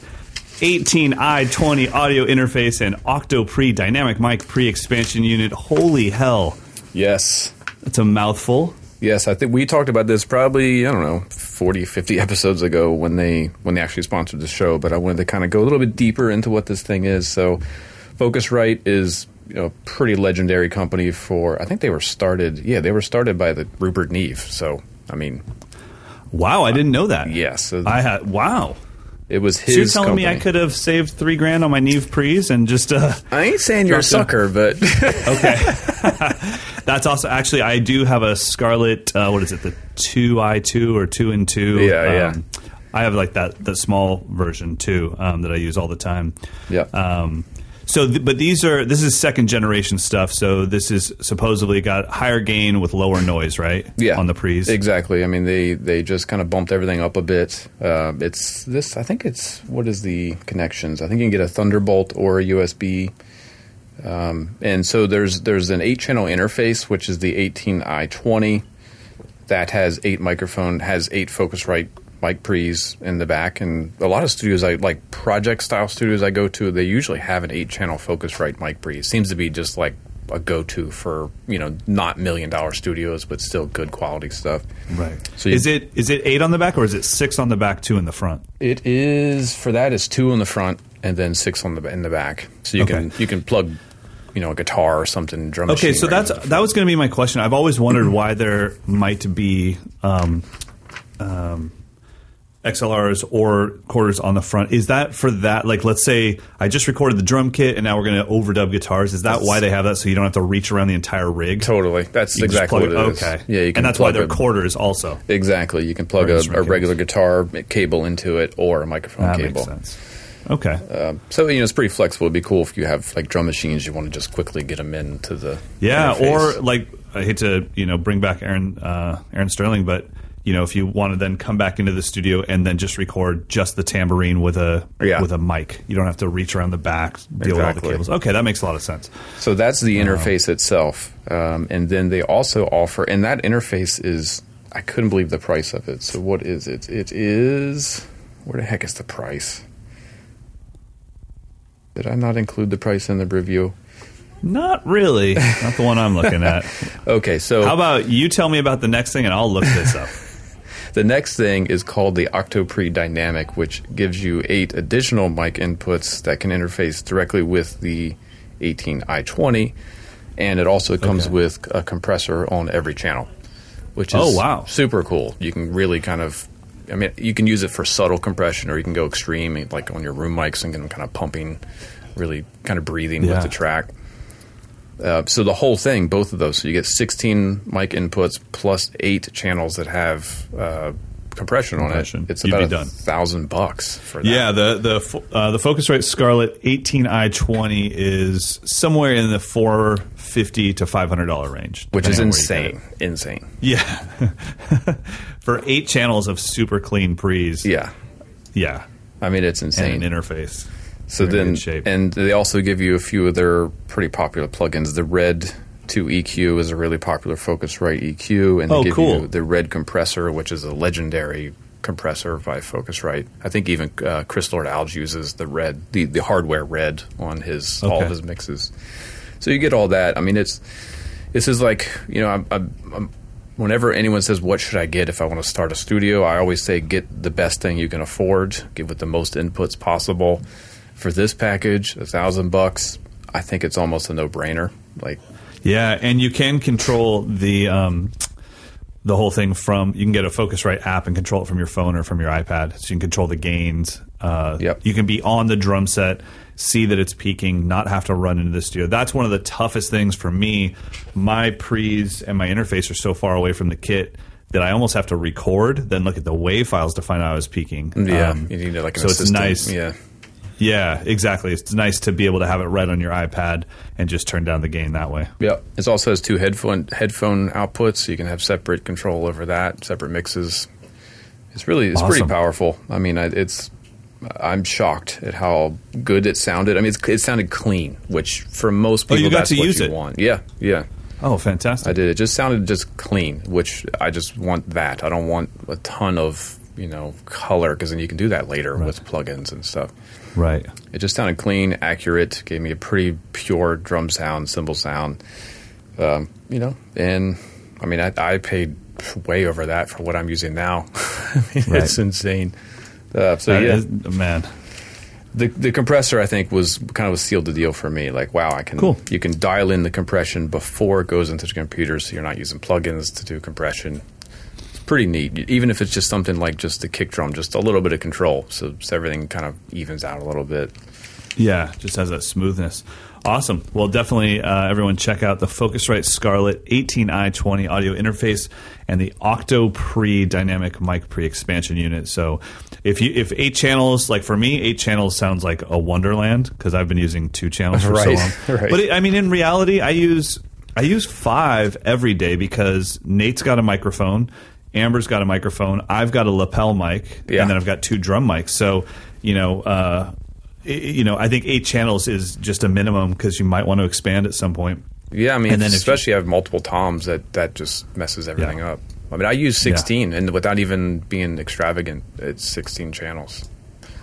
eighteen i twenty audio interface and OctoPre dynamic mic pre-expansion unit. Holy hell. Yes. That's a mouthful. Yes, I think we talked about this probably, I don't know, forty, fifty episodes ago when they when they actually sponsored the show, but I wanted to kind of go a little bit deeper into what this thing is. So Focusrite is a pretty legendary company for, I think they were started, yeah, they were started by the Rupert Neve. So, I mean. Wow, I didn't know that. Yes. Yeah, so I had, wow. It was his. So you're telling company. me I could have saved three grand on my Neve Pre's and just. Uh, I ain't saying you're a sucker, in. but okay. That's also actually I do have a Scarlett. Uh, what is it? The two I two or two and two? Yeah, um, yeah. I have like that that small version too um, that I use all the time. Yeah. Um, so, th- but these are this is second generation stuff. So this is supposedly got higher gain with lower noise, right? Yeah. On the pre's. Exactly. I mean, they they just kind of bumped everything up a bit. Uh, it's this. I think it's what is the connections? I think you can get a Thunderbolt or a U S B. Um, and so there's there's an eight-channel interface, which is the eighteen i twenty, that has eight microphone, has eight Focusrite mic pre's in the back. And a lot of studios, I like project-style studios I go to, they usually have an eight-channel Focusrite mic pre. It seems to be just like a go-to for, you know, not million-dollar studios, but still good quality stuff. Right. So you, is it is it eight on the back, or is it six on the back, two in the front? It is, for that, it's two in the front and then six on the in the back. So you okay. can you can plug... you know, a guitar or something, drum machine. Okay, so that's that was going to be my question. I've always wondered why there might be um, um, X L Rs or quarters on the front. Is that for that? Like, let's say I just recorded the drum kit, and now we're going to overdub guitars. Is that that's, why they have that, so you don't have to reach around the entire rig? Totally. That's you exactly what it is. Okay. Yeah, you can and that's why they're a, quarters also. Exactly. You can plug a, a regular guitar cable into it or a microphone that cable. That makes sense. Okay. Uh, so, you know, it's pretty flexible. It'd be cool if you have, like, drum machines, you want to just quickly get them into the Yeah, interface. Or, like, I hate to, you know, bring back Aaron uh, Aaron Sterling, but, you know, if you want to then come back into the studio and then just record just the tambourine with a yeah. with a mic. You don't have to reach around the back, deal exactly. with all the cables. Okay, that makes a lot of sense. So that's the interface um, itself. Um, and then they also offer, and that interface is, I couldn't believe the price of it. So what is it? It is, where the heck is the price? Did I not include the price in the review? Not really. Not the one I'm looking at. Okay, so... how about you tell me about the next thing and I'll look this up. The next thing is called the OctoPre Dynamic, which gives you eight additional mic inputs that can interface directly with the eighteen i twenty, and it also comes okay. with a compressor on every channel, which is oh, wow. super cool. You can really kind of... I mean, you can use it for subtle compression, or you can go extreme, like on your room mics and kind of pumping, really kind of breathing yeah. with the track. Uh, so the whole thing, both of those. So you get sixteen mic inputs plus eight channels that have uh, compression, compression on it. It's You'd about a thousand bucks for that. Yeah, the the uh, the Focusrite Scarlett eighteen i twenty is somewhere in the four fifty to five hundred dollar range, which is insane, insane. Yeah. For eight channels of super clean pre's. Yeah. Yeah. I mean, it's insane. And an interface. So then, and they also give you a few of their pretty popular plugins. The Red Two E Q is a really popular Focusrite E Q. And they oh, give cool. you the Red Compressor, which is a legendary compressor by Focusrite. I think even uh, Chris Lord Alge uses the Red, the, the hardware Red on his okay. all of his mixes. So you get all that. I mean, it's this is like, you know, I'm, I'm, I'm whenever anyone says, what should I get if I want to start a studio, I always say get the best thing you can afford, give it the most inputs possible. For this package, a thousand bucks, I think it's almost a no-brainer. Like, yeah, and you can control the um, the whole thing from – you can get a Focusrite app and control it from your phone or from your iPad. So you can control the gains. Uh, yep. You can be on the drum set, see that it's peaking, not have to run into the studio. That's one of the toughest things for me. My pre's and my interface are so far away from the kit that I almost have to record, then look at the WAV files to find out I was peaking. Yeah, um, you need like an so assistant. It's nice. Yeah. Yeah, exactly. It's nice to be able to have it right on your iPad and just turn down the gain that way. Yeah. It also has two headphone headphone outputs, so you can have separate control over that, separate mixes. It's really it's awesome. Pretty powerful. I mean, it's I'm shocked at how good it sounded. I mean, it's, it sounded clean, which for most people oh, you got that's to what use you it. Want. Yeah, yeah. Oh, fantastic. I did. It just sounded just clean, which I just want that. I don't want a ton of, you know, color, because then you can do that later right. with plugins and stuff. Right. It just sounded clean, accurate, gave me a pretty pure drum sound, cymbal sound, um, you know. And, I mean, I, I paid way over that for what I'm using now. I mean, right. It's insane. Uh, so, that yeah. Is, man. The the compressor, I think, was kind of a sealed the deal for me. Like, wow, I can cool. you can dial in the compression before it goes into the computer, so you're not using plugins to do compression. It's pretty neat, even if it's just something like just the kick drum, just a little bit of control, so, so everything kind of evens out a little bit. Yeah, just has that smoothness. Awesome. Well, definitely, uh, everyone check out the Focusrite Scarlett eighteen i twenty audio interface and the OctoPre dynamic mic pre-expansion unit. So if you if eight channels, like for me, eight channels sounds like a wonderland because I've been using two channels for right, so long. Right. But, it, I mean, in reality, I use I use five every day because Nate's got a microphone, Amber's got a microphone, I've got a lapel mic, yeah. and then I've got two drum mics. So, you know... Uh, You know, I think eight channels is just a minimum because you might want to expand at some point. Yeah, I mean, and then especially if you, I have multiple toms, that, that just messes everything yeah. up. I mean, I use sixteen, yeah. and without even being extravagant, it's sixteen channels.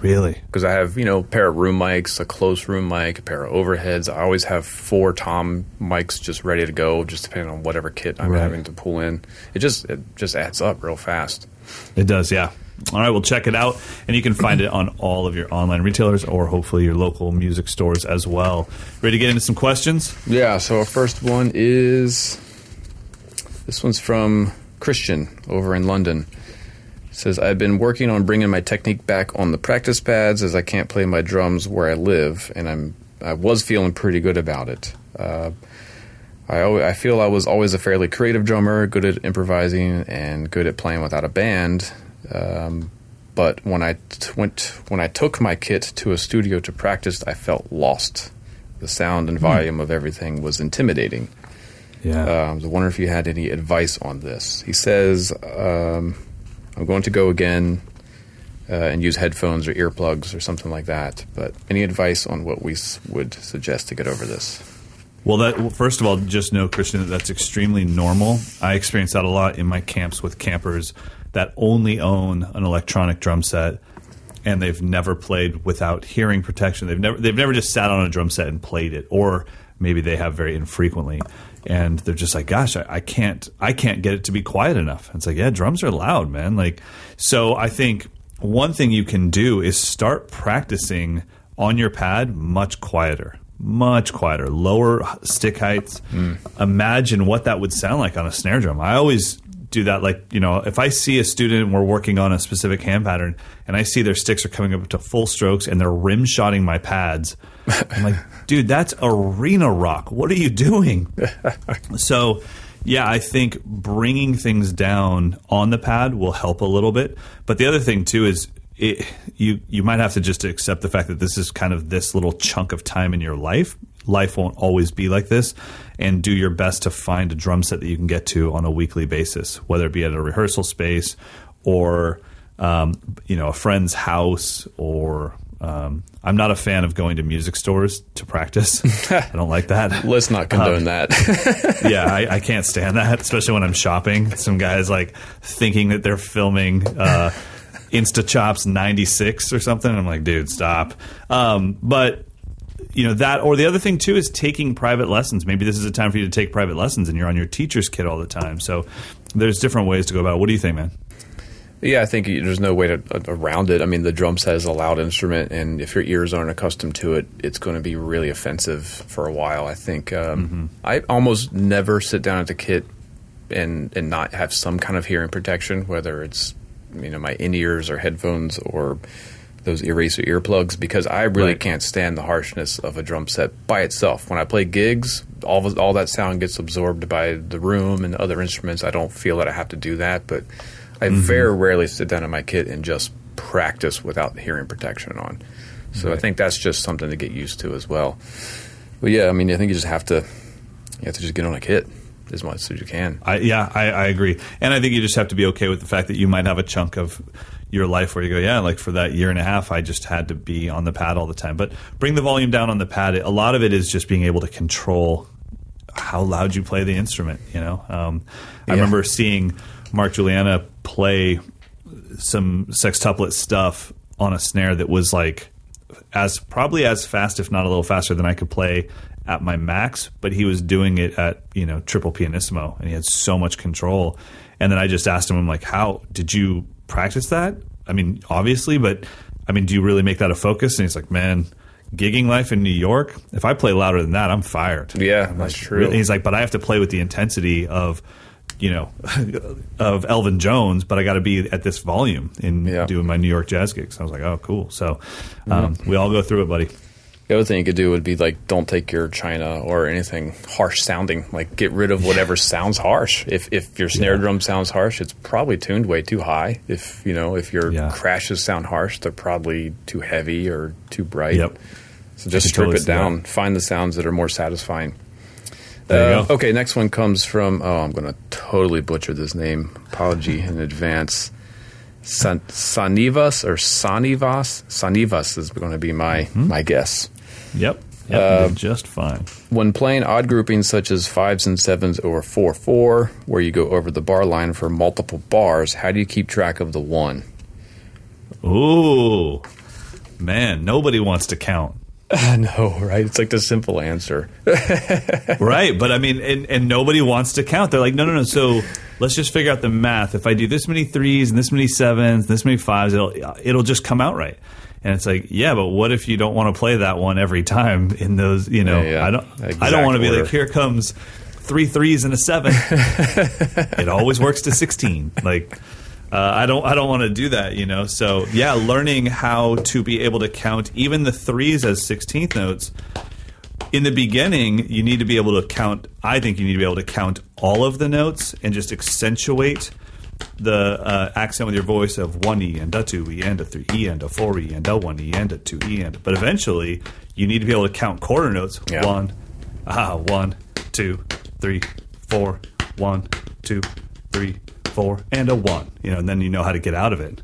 Really? Because I have, you know, a pair of room mics, a close room mic, a pair of overheads. I always have four tom mics just ready to go, just depending on whatever kit I'm right. having to pull in. It just it just adds up real fast. It does, yeah. All right, well, check it out, and you can find it on all of your online retailers or hopefully your local music stores as well. Ready to get into some questions? Yeah, so our first one is, this one's from Christian over in London. It says, I've been working on bringing my technique back on the practice pads as I can't play my drums where I live, and I'm, I was feeling pretty good about it. Uh, I, always, I feel I was always a fairly creative drummer, good at improvising and good at playing without a band. Um, but when I t- went, when I took my kit to a studio to practice, I felt lost. The sound and volume mm. of everything was intimidating. Yeah. Uh, I was wondering if you had any advice on this. He says, um, I'm going to go again uh, and use headphones or earplugs or something like that. But any advice on what we s- would suggest to get over this? Well, that, well, first of all, just know, Christian, that that's extremely normal. I experienced that a lot in my camps with campers that only own an electronic drum set, and they've never played without hearing protection. They've never they've never just sat on a drum set and played it, or maybe they have very infrequently, and they're just like, "Gosh, I, I can't I can't get it to be quiet enough." And it's like, yeah, drums are loud, man. Like, so I think one thing you can do is start practicing on your pad much quieter. Much quieter, lower stick heights. Mm. Imagine what that would sound like on a snare drum. I always do that, like, you know, if I see a student and we're working on a specific hand pattern and I see their sticks are coming up to full strokes and they're rim shotting my pads, I'm like, dude, that's arena rock. What are you doing? So, yeah, I think bringing things down on the pad will help a little bit. But the other thing too is, It, you you might have to just accept the fact that this is kind of this little chunk of time in your life. Life won't always be like this, and do your best to find a drum set that you can get to on a weekly basis, whether it be at a rehearsal space or um, you know, a friend's house or um, I'm not a fan of going to music stores to practice. I don't like that. Let's not condone um, that. yeah, I, I can't stand that, especially when I'm shopping. Some guy's like thinking that they're filming uh InstaChops ninety-six or something. I'm like, dude, stop. Um, but, you know, that or the other thing, too, is taking private lessons. Maybe this is a time for you to take private lessons and you're on your teacher's kit all the time. So there's different ways to go about it. What do you think, man? Yeah, I think there's no way to, uh, around it. I mean, the drum set is a loud instrument, and if your ears aren't accustomed to it, it's going to be really offensive for a while, I think. Um, mm-hmm. I almost never sit down at the kit and, and not have some kind of hearing protection, whether it's you know, my in-ears or headphones or those eraser earplugs, because I really right. can't stand the harshness of a drum set by itself. When I play gigs, all of, all that sound gets absorbed by the room and the other instruments. I don't feel that I have to do that, but I mm-hmm. very rarely sit down in my kit and just practice without hearing protection on. So right. I think that's just something to get used to as well. But yeah, I mean, I think you just have to you have to just get on a kit as much as you can. I, yeah, I, I agree. And I think you just have to be okay with the fact that you might have a chunk of your life where you go, yeah, like for that year and a half, I just had to be on the pad all the time. But bring the volume down on the pad. A lot of it is just being able to control how loud you play the instrument, you know. Um, I yeah. remember seeing Mark Juliana play some sextuplet stuff on a snare that was like as probably as fast, if not a little faster than I could play at my max, but he was doing it at, you know, triple pianissimo, and he had so much control. And then I just asked him, I'm like, how did you practice that? I mean, obviously, but I mean, do you really make that a focus? And he's like, man, gigging life in New York, if I play louder than that, I'm fired. Yeah, I'm that's like, true. And he's like, but I have to play with the intensity of, you know, of Elvin Jones, but I got to be at this volume in yeah. doing my New York jazz gigs. I was like, oh, cool. So um, mm-hmm. we all go through it, buddy. The other thing you could do would be, like, don't take your China or anything harsh sounding. Like, get rid of whatever sounds harsh. If if your snare yeah. drum sounds harsh, it's probably tuned way too high. If, you know, if your yeah. crashes sound harsh, they're probably too heavy or too bright. Yep. So just strip totally it down. That. Find the sounds that are more satisfying. There uh, you go. Okay, next one comes from, oh, I'm going to totally butcher this name. Apology in advance. San, Sanivas or Sanivas? Sanivas is going to be my, mm-hmm. my guess. Yep, yep uh, just fine. When playing odd groupings such as fives and sevens over four four, where you go over the bar line for multiple bars, how do you keep track of the one? Ooh, man, nobody wants to count. Uh, no, right? It's like the simple answer, right? But I mean, and, and nobody wants to count. They're like, no, no, no. So let's just figure out the math. If I do this many threes and this many sevens, this many fives, it'll it'll just come out right. And it's like, yeah, but what if you don't want to play that one every time in those, you know, yeah, yeah. I don't exact I don't want to be order. Like, here comes three threes and a seven. It always works to sixteen. Like, uh, I don't I don't want to do that, you know. So, yeah, learning how to be able to count even the threes as sixteenth notes. In the beginning, you need to be able to count. I think you need to be able to count all of the notes and just accentuate the uh, accent with your voice of one E and a two E and a three E and a four E and a one E and a two E and. But eventually, you need to be able to count quarter notes. Yeah. One, ah, one, two, three, four, one, two, three, four, and a one. You know, and then you know how to get out of it.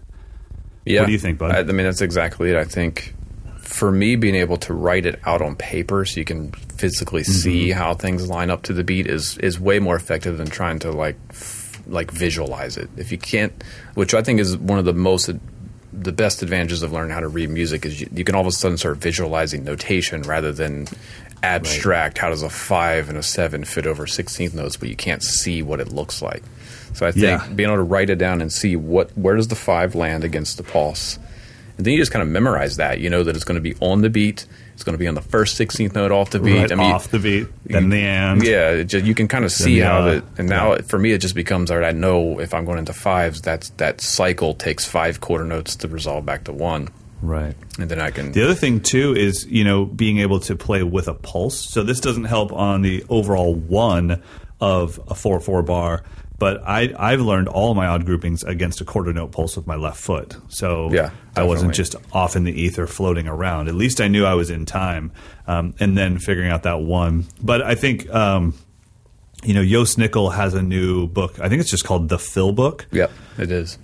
Yeah. What do you think, bud? I, I mean, that's exactly it. I think for me, being able to write it out on paper so you can physically mm-hmm. see how things line up to the beat is is way more effective than trying to like. like visualize it. If you can't, which I think is one of the most the best advantages of learning how to read music, is you, you can all of a sudden start visualizing notation rather than abstract. Right. How does a five and a seven fit over sixteenth notes, but you can't see what it looks like. So I think yeah. being able to write it down and see what where does the five land against the pulse, and then you just kind of memorize that. You know that it's going to be on the beat. It's going to be on the first sixteenth note off the beat. Right, I mean, off the beat, then the end. Yeah, it just, you can kind of see how it. And now, yeah. for me, it just becomes, all right, I know if I'm going into fives, that's, that cycle takes five quarter notes to resolve back to one. Right. And then I can... The other thing, too, is, you know, being able to play with a pulse. So this doesn't help on the overall one of a four four bar, but I, I've learned all my odd groupings against a quarter note pulse with my left foot. So yeah, I wasn't just off in the ether floating around. At least I knew I was in time, um, and then figuring out that one. But I think, um, you know, Yost Nickel has a new book. I think it's just called The Fill Book. Yep, it is.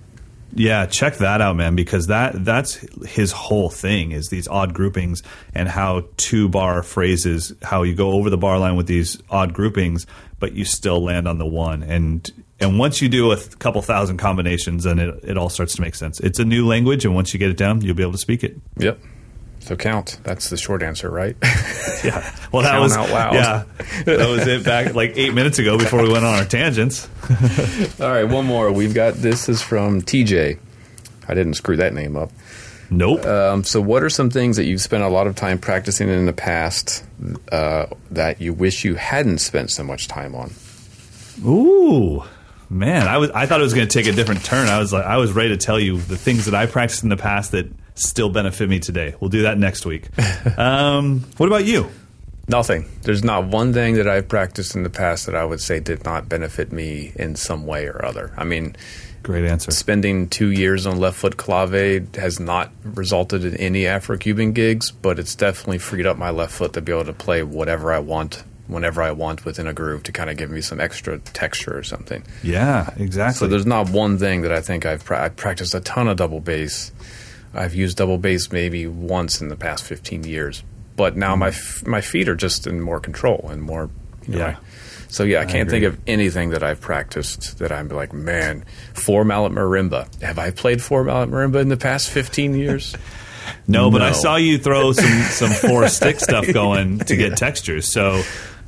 Yeah, check that out, man, because that that's his whole thing is these odd groupings and how two-bar phrases, how you go over the bar line with these odd groupings, but you still land on the one. And and once you do a th- couple thousand combinations, then it, it all starts to make sense. It's a new language, and once you get it down, you'll be able to speak it. Yep. So count. That's the short answer, right? yeah. Well, that count was out loud. Yeah, that was it back like eight minutes ago before we went on our tangents. All right, one more. We've got this is from T J. I didn't screw that name up. Nope. Um, so what are some things that you've spent a lot of time practicing in the past uh, that you wish you hadn't spent so much time on? Ooh. Man, I was I thought it was going to take a different turn. I was like, I was ready to tell you the things that I practiced in the past that still benefit me today. We'll do that next week. Um, what about you? Nothing. There's not one thing that I've practiced in the past that I would say did not benefit me in some way or other. I mean, great answer. Spending two years on left foot clave has not resulted in any Afro-Cuban gigs, but it's definitely freed up my left foot to be able to play whatever I want whenever I want within a groove to kind of give me some extra texture or something. Yeah, exactly. So there's not one thing that I think I've pra- I practiced a ton of double bass. I've used double bass maybe once in the past fifteen years, but now mm-hmm. my f- my feet are just in more control and more, you Yeah. Right? So, yeah, I can't I think of anything that I've practiced that I'm like, man, four mallet marimba. Have I played four mallet marimba in the past fifteen years? no, no, but I saw you throw some, some four stick stuff going to get yeah. textures. So,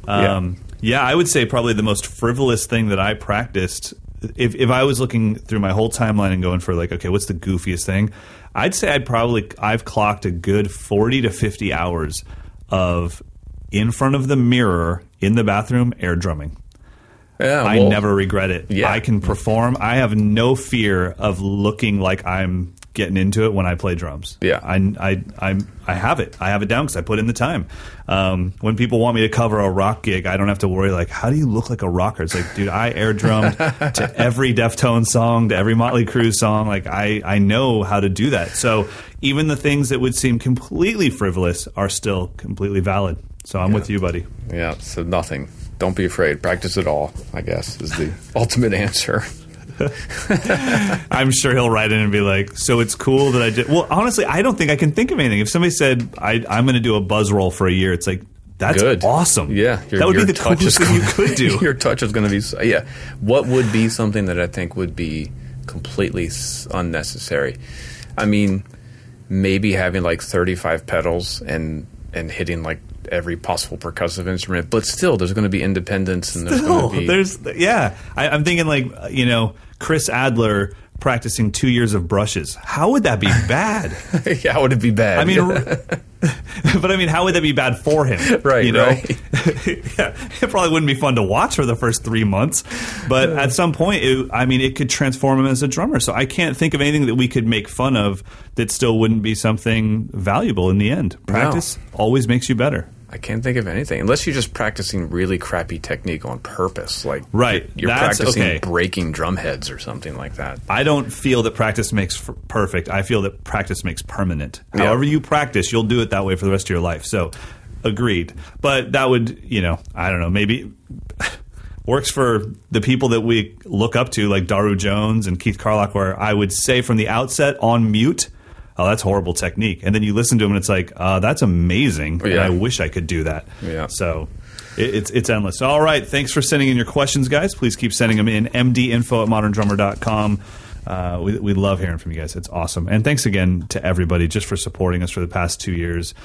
um, yeah. yeah, I would say probably the most frivolous thing that I practiced, if, if I was looking through my whole timeline and going for like, okay, what's the goofiest thing? I'd say I'd probably, I've clocked a good forty to fifty hours of in front of the mirror in the bathroom air drumming. Yeah, well, I never regret it. Yeah. I can perform. I have no fear of looking like I'm getting into it when I play drums. Yeah. I, I, I, I have it. I have it down because I put in the time. Um, when people want me to cover a rock gig, I don't have to worry, like, how do you look like a rocker? It's like, dude, I air drummed to every Deftones song, to every Motley Crue song. Like, I, I know how to do that. So even the things that would seem completely frivolous are still completely valid. So I'm yeah. with you, buddy. Yeah, so nothing. Don't be afraid. Practice it all, I guess, is the ultimate answer. I'm sure he'll write in and be like, so it's cool that I did. Well, honestly, I don't think I can think of anything. If somebody said, I, I'm going to do a buzz roll for a year, it's like, that's Good. awesome. Yeah. Your, that would be the coolest thing you could do. Your touch is going to be, yeah. What would be something that I think would be completely unnecessary? I mean, maybe having like thirty-five pedals and and hitting like every possible percussive instrument, but still there's going to be independence and there's still, going to be there's yeah I, I'm thinking like, you know, Chris Adler practicing two years of brushes. How would that be bad? yeah, how would it be bad? I mean, but I mean, how would that be bad for him? Right, you know? Right. yeah, it probably wouldn't be fun to watch for the first three months. But yeah. at some point, it, I mean, it could transform him as a drummer. So I can't think of anything that we could make fun of that still wouldn't be something valuable in the end. Practice no. always makes you better. I can't think of anything, unless you're just practicing really crappy technique on purpose. Like right. you're, you're practicing okay. breaking drum heads or something like that. I don't feel that practice makes f- perfect. I feel that practice makes permanent. Yeah. However you practice, you'll do it that way for the rest of your life. So, agreed. But that would, you know, I don't know, maybe works for the people that we look up to, like Daru Jones and Keith Carlock, where I would say from the outset on mute, oh, that's horrible technique. And then you listen to them and it's like, uh, that's amazing. Yeah. And I wish I could do that. Yeah. So it, it's it's endless. All right. Thanks for sending in your questions, guys. Please keep sending them in. M D info at modern drummer dot com. Uh, we, we love hearing from you guys. It's awesome. And thanks again to everybody just for supporting us for the past two years.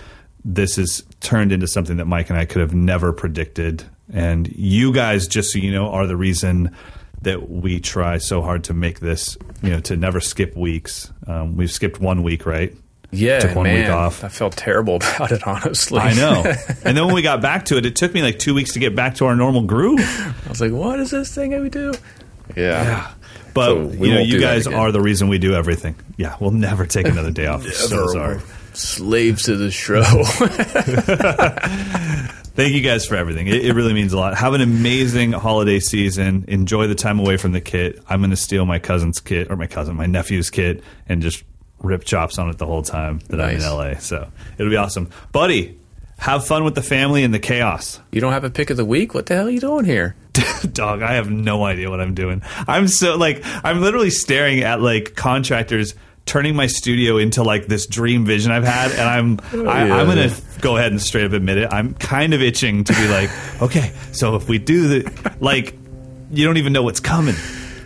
This has turned into something that Mike and I could have never predicted. And you guys, just so you know, are the reason that we try so hard to make this, you know, to never skip weeks. Um, we've skipped one week, right? Yeah, took one man, week off. I felt terrible about it, honestly. I know. And then when we got back to it, it took me like two weeks to get back to our normal groove. I was like, what is this thing that we do? Yeah. yeah. But, so you know, you guys are the reason we do everything. Yeah, we'll never take another day off. So sorry. Slaves to the show. Thank you guys for everything. It, it really means a lot. Have an amazing holiday season. Enjoy the time away from the kit. I'm going to steal my cousin's kit, or my cousin, my nephew's kit, and just rip chops on it the whole time that nice. I'm in L A. So it'll be awesome. Buddy, have fun with the family and the chaos. You don't have a pick of the week? What the hell are you doing here? Dog, I have no idea what I'm doing. I'm so like, I'm literally staring at like contractors turning my studio into like this dream vision I've had, and I'm oh, yeah. I, I'm gonna go ahead and straight up admit it. I'm kind of itching to be like, okay, so if we do the like, you don't even know what's coming.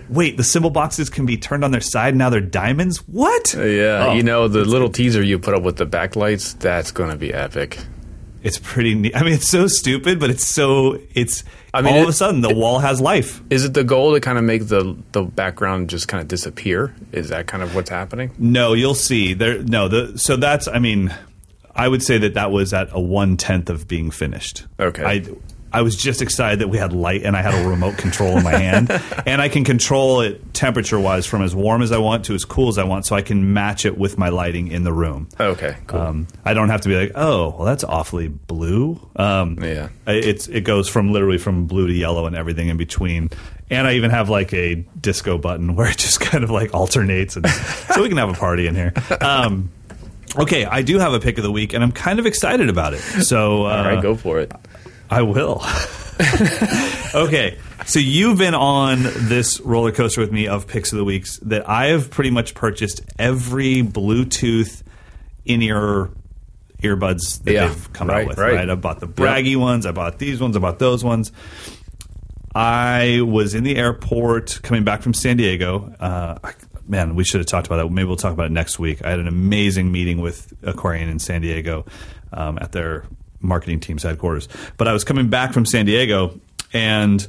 Wait, the cymbal boxes can be turned on their side. Now they're diamonds. What? Uh, yeah, oh, you know the little teaser you put up with the backlights. That's gonna be epic. It's pretty neat. I mean, it's so stupid, but it's so it's. I mean, all it, of a sudden, the it, wall has life. Is it the goal to kind of make the the background just kind of disappear? Is that kind of what's happening? No, you'll see. There, no, the so that's. I mean, I would say that that was at a one tenth of being finished. Okay. I, I was just excited that we had light and I had a remote control in my hand. And I can control it temperature-wise from as warm as I want to as cool as I want, so I can match it with my lighting in the room. Okay, cool. Um, I don't have to be like, oh, well, that's awfully blue. Um, yeah. It's, it goes from literally from blue to yellow and everything in between. And I even have like a disco button where it just kind of like alternates. And, so we can have a party in here. Um, okay, I do have a pick of the week, and I'm kind of excited about it. So, uh, all right, go for it. I will. Okay. So you've been on this roller coaster with me of picks of the weeks that I have pretty much purchased every Bluetooth in-ear earbuds that yeah, they've come right, out with. Right. right, I bought the braggy yep. ones. I bought these ones. I bought those ones. I was in the airport coming back from San Diego. Uh, I, man, we should have talked about that. Maybe we'll talk about it next week. I had an amazing meeting with Aquarian in San Diego um, at their marketing team's headquarters. But I was coming back from San Diego, and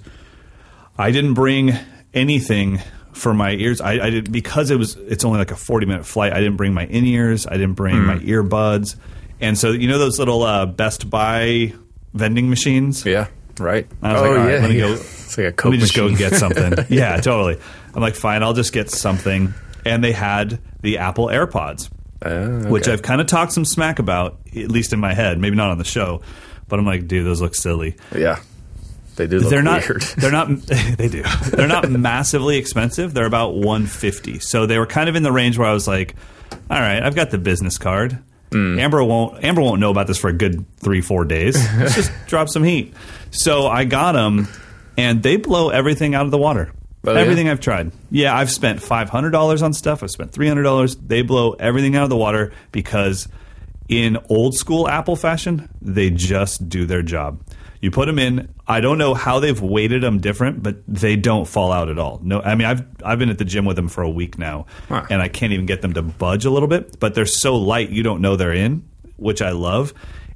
I didn't bring anything for my ears. I, I did because it was. It's only like a forty-minute flight. I didn't bring my in-ears. I didn't bring mm. my earbuds. And so, you know those little uh, Best Buy vending machines? Yeah, right. I was oh, like, all right, yeah, let me yeah. go. It's like a Coke Let me just machine. go and get something. yeah, totally. I'm like, fine, I'll just get something. And they had the Apple AirPods, uh, okay. which I've kind of talked some smack about, at least in my head. Maybe not on the show, but I'm like, dude, those look silly. Yeah, they do. Look they're not. Weird. They're not. They do. They're not massively expensive. They're about one fifty. So they were kind of in the range where I was like, all right, I've got the business card. Mm. Amber won't Amber won't know about this for a good three, four days. Let's just drop some heat. So I got them, and they blow everything out of the water. Oh, everything yeah? I've tried. Yeah, I've spent five hundred dollars on stuff. I've spent three hundred dollars. They blow everything out of the water because in old school Apple fashion, they just do their job. You put them in. I don't know how they've weighted them different, but they don't fall out at all. No, I mean, I've I've been at the gym with them for a week now, huh. and I can't even get them to budge a little bit. But they're so light, you don't know they're in, which I love.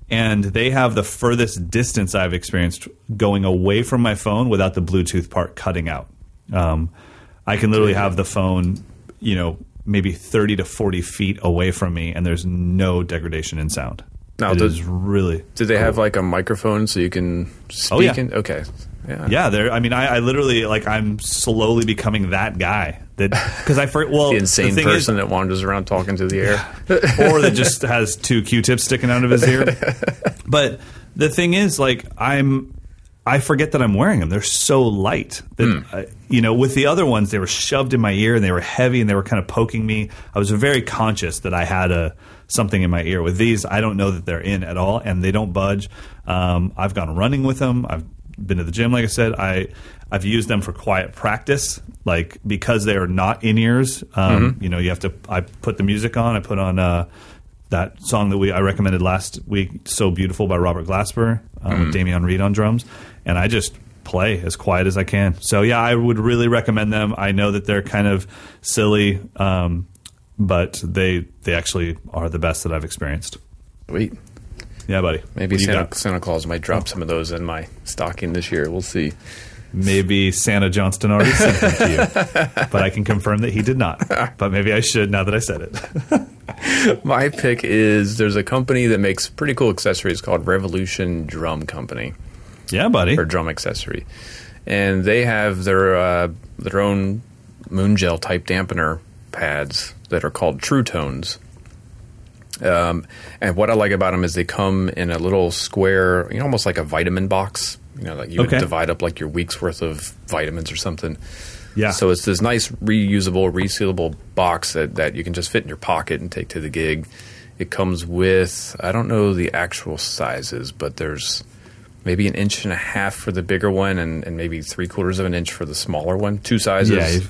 And they have the furthest distance I've experienced going away from my phone without the Bluetooth part cutting out. Um, I can literally have the phone, you know, maybe thirty to forty feet away from me, and there's no degradation in sound. Now, it does, is really Did they cool. have like a microphone so you can speak? Oh, yeah. In, okay. Yeah. Yeah. They're, I mean, I, I literally, like, I'm slowly becoming that guy. that because I well, The insane the person is, that wanders around talking to the air. Or that just has two Q-tips sticking out of his ear. But the thing is, like, I'm... I forget that I'm wearing them. They're so light that, mm. uh, you know, with the other ones, they were shoved in my ear and they were heavy and they were kind of poking me. I was very conscious that I had a something in my ear. With these, I don't know that they're in at all and they don't budge. Um, I've gone running with them. I've been to the gym, like I said. I, I've used them for quiet practice, like because they are not in ears. Um, mm-hmm. You know, you have to, I put the music on, I put on, uh, that song that we I recommended last week, So Beautiful by Robert Glasper, um, mm. with Damian Reed on drums, and I just play as quiet as I can. So, yeah, I would really recommend them. I know that they're kind of silly, um, but they they actually are the best that I've experienced. Sweet. Yeah, buddy. Maybe Santa, Santa Claus might drop oh. some of those in my stocking this year. We'll see. Maybe Santa Johnston already sent them to you, but I can confirm that he did not. But maybe I should now that I said it. My pick is there's a company that makes pretty cool accessories called Revolution Drum Company. Yeah, buddy. Or drum accessory. And they have their uh, their own moon gel type dampener pads that are called True Tones. Um, and what I like about them is they come in a little square, you know, almost like a vitamin box. You know, like you okay. would divide up like your week's worth of vitamins or something. Yeah. So it's this nice reusable, resealable box that, that you can just fit in your pocket and take to the gig. It comes with, I don't know the actual sizes, but there's maybe an inch and a half for the bigger one and, and maybe three quarters of an inch for the smaller one. Two sizes, yeah,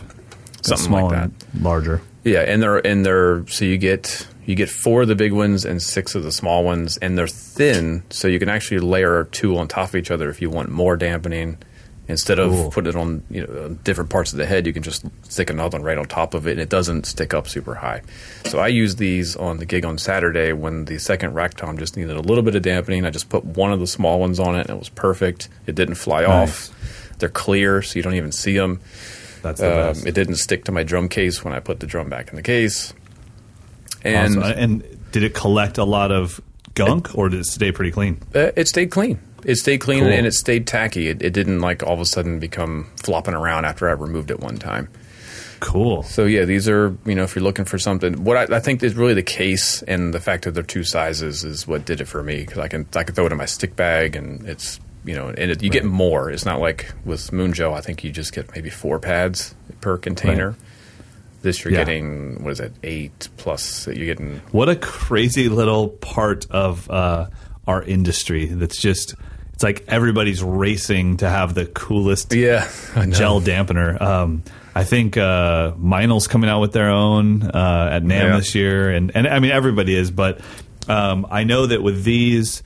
something like that. Larger. Yeah, and they're and they're so you get you get four of the big ones and six of the small ones, and they're thin, so you can actually layer two on top of each other if you want more dampening. Instead of Ooh. putting it on, you know, different parts of the head, you can just stick another one right on top of it, and it doesn't stick up super high. So I used these on the gig on Saturday when the second rack tom just needed a little bit of dampening. I just put one of the small ones on it, and it was perfect. It didn't fly nice. off. They're clear, so you don't even see them. That's the um, best. It didn't stick to my drum case when I put the drum back in the case. And awesome. And did it collect a lot of gunk, it, or did it stay pretty clean? Uh, it stayed clean. It stayed clean cool. and it stayed tacky. It, it didn't like all of a sudden become flopping around after I removed it one time. Cool. So yeah, these are, you know, if you're looking for something, what I, I think is really the case and the fact that they're two sizes is what did it for me, because I can I can throw it in my stick bag and it's, you know, and it, you right. get more. It's not like with Moon Gel, I think you just get maybe four pads per container. Right. This you're yeah. getting, what is it, eight plus? You're getting what a crazy little part of uh, our industry that's just. It's like everybody's racing to have the coolest yeah, gel dampener. Um, I think uh, Meinl's coming out with their own uh, at NAMM yeah. this year. And, and I mean, everybody is. But Um, I know that with these,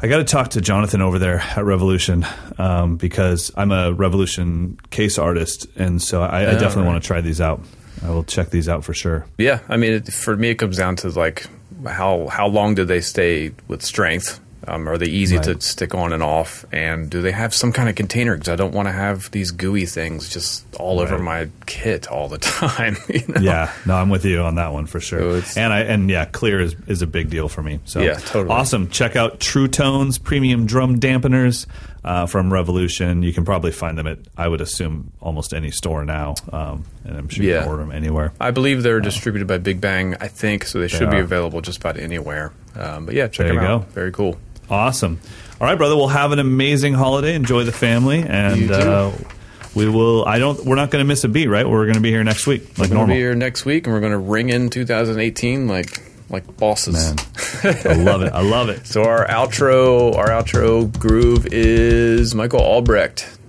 I got to talk to Jonathan over there at Revolution, um, because I'm a Revolution case artist, and so I, I definitely right. want to try these out. I will check these out for sure. Yeah, I mean, it, for me, it comes down to like how how long do they stay with strength? Um, are they easy right. to stick on and off? And do they have some kind of container? Because I don't want to have these gooey things just all right. over my kit all the time. You know? Yeah, no, I'm with you on that one for sure. So and I and yeah, clear is, is a big deal for me. So yeah, totally awesome. Check out True Tones premium drum dampeners uh, from Revolution. You can probably find them at, I would assume, almost any store now, um, and I'm sure yeah. you can order them anywhere. I believe they're uh, distributed by Big Bang, I think, so they, they should are. be available just about anywhere. Um, but yeah, check there them out. Go. Very cool. Awesome. All right, brother. We'll have an amazing holiday. Enjoy the family, and uh, we will. I don't. We're not going to miss a beat, right? We're going to be here next week, like we're normal. We'll be here next week, and we're going to ring in two thousand eighteen like like bosses. Man. I love it. I love it. So our outro, our outro groove is Michael Albrecht.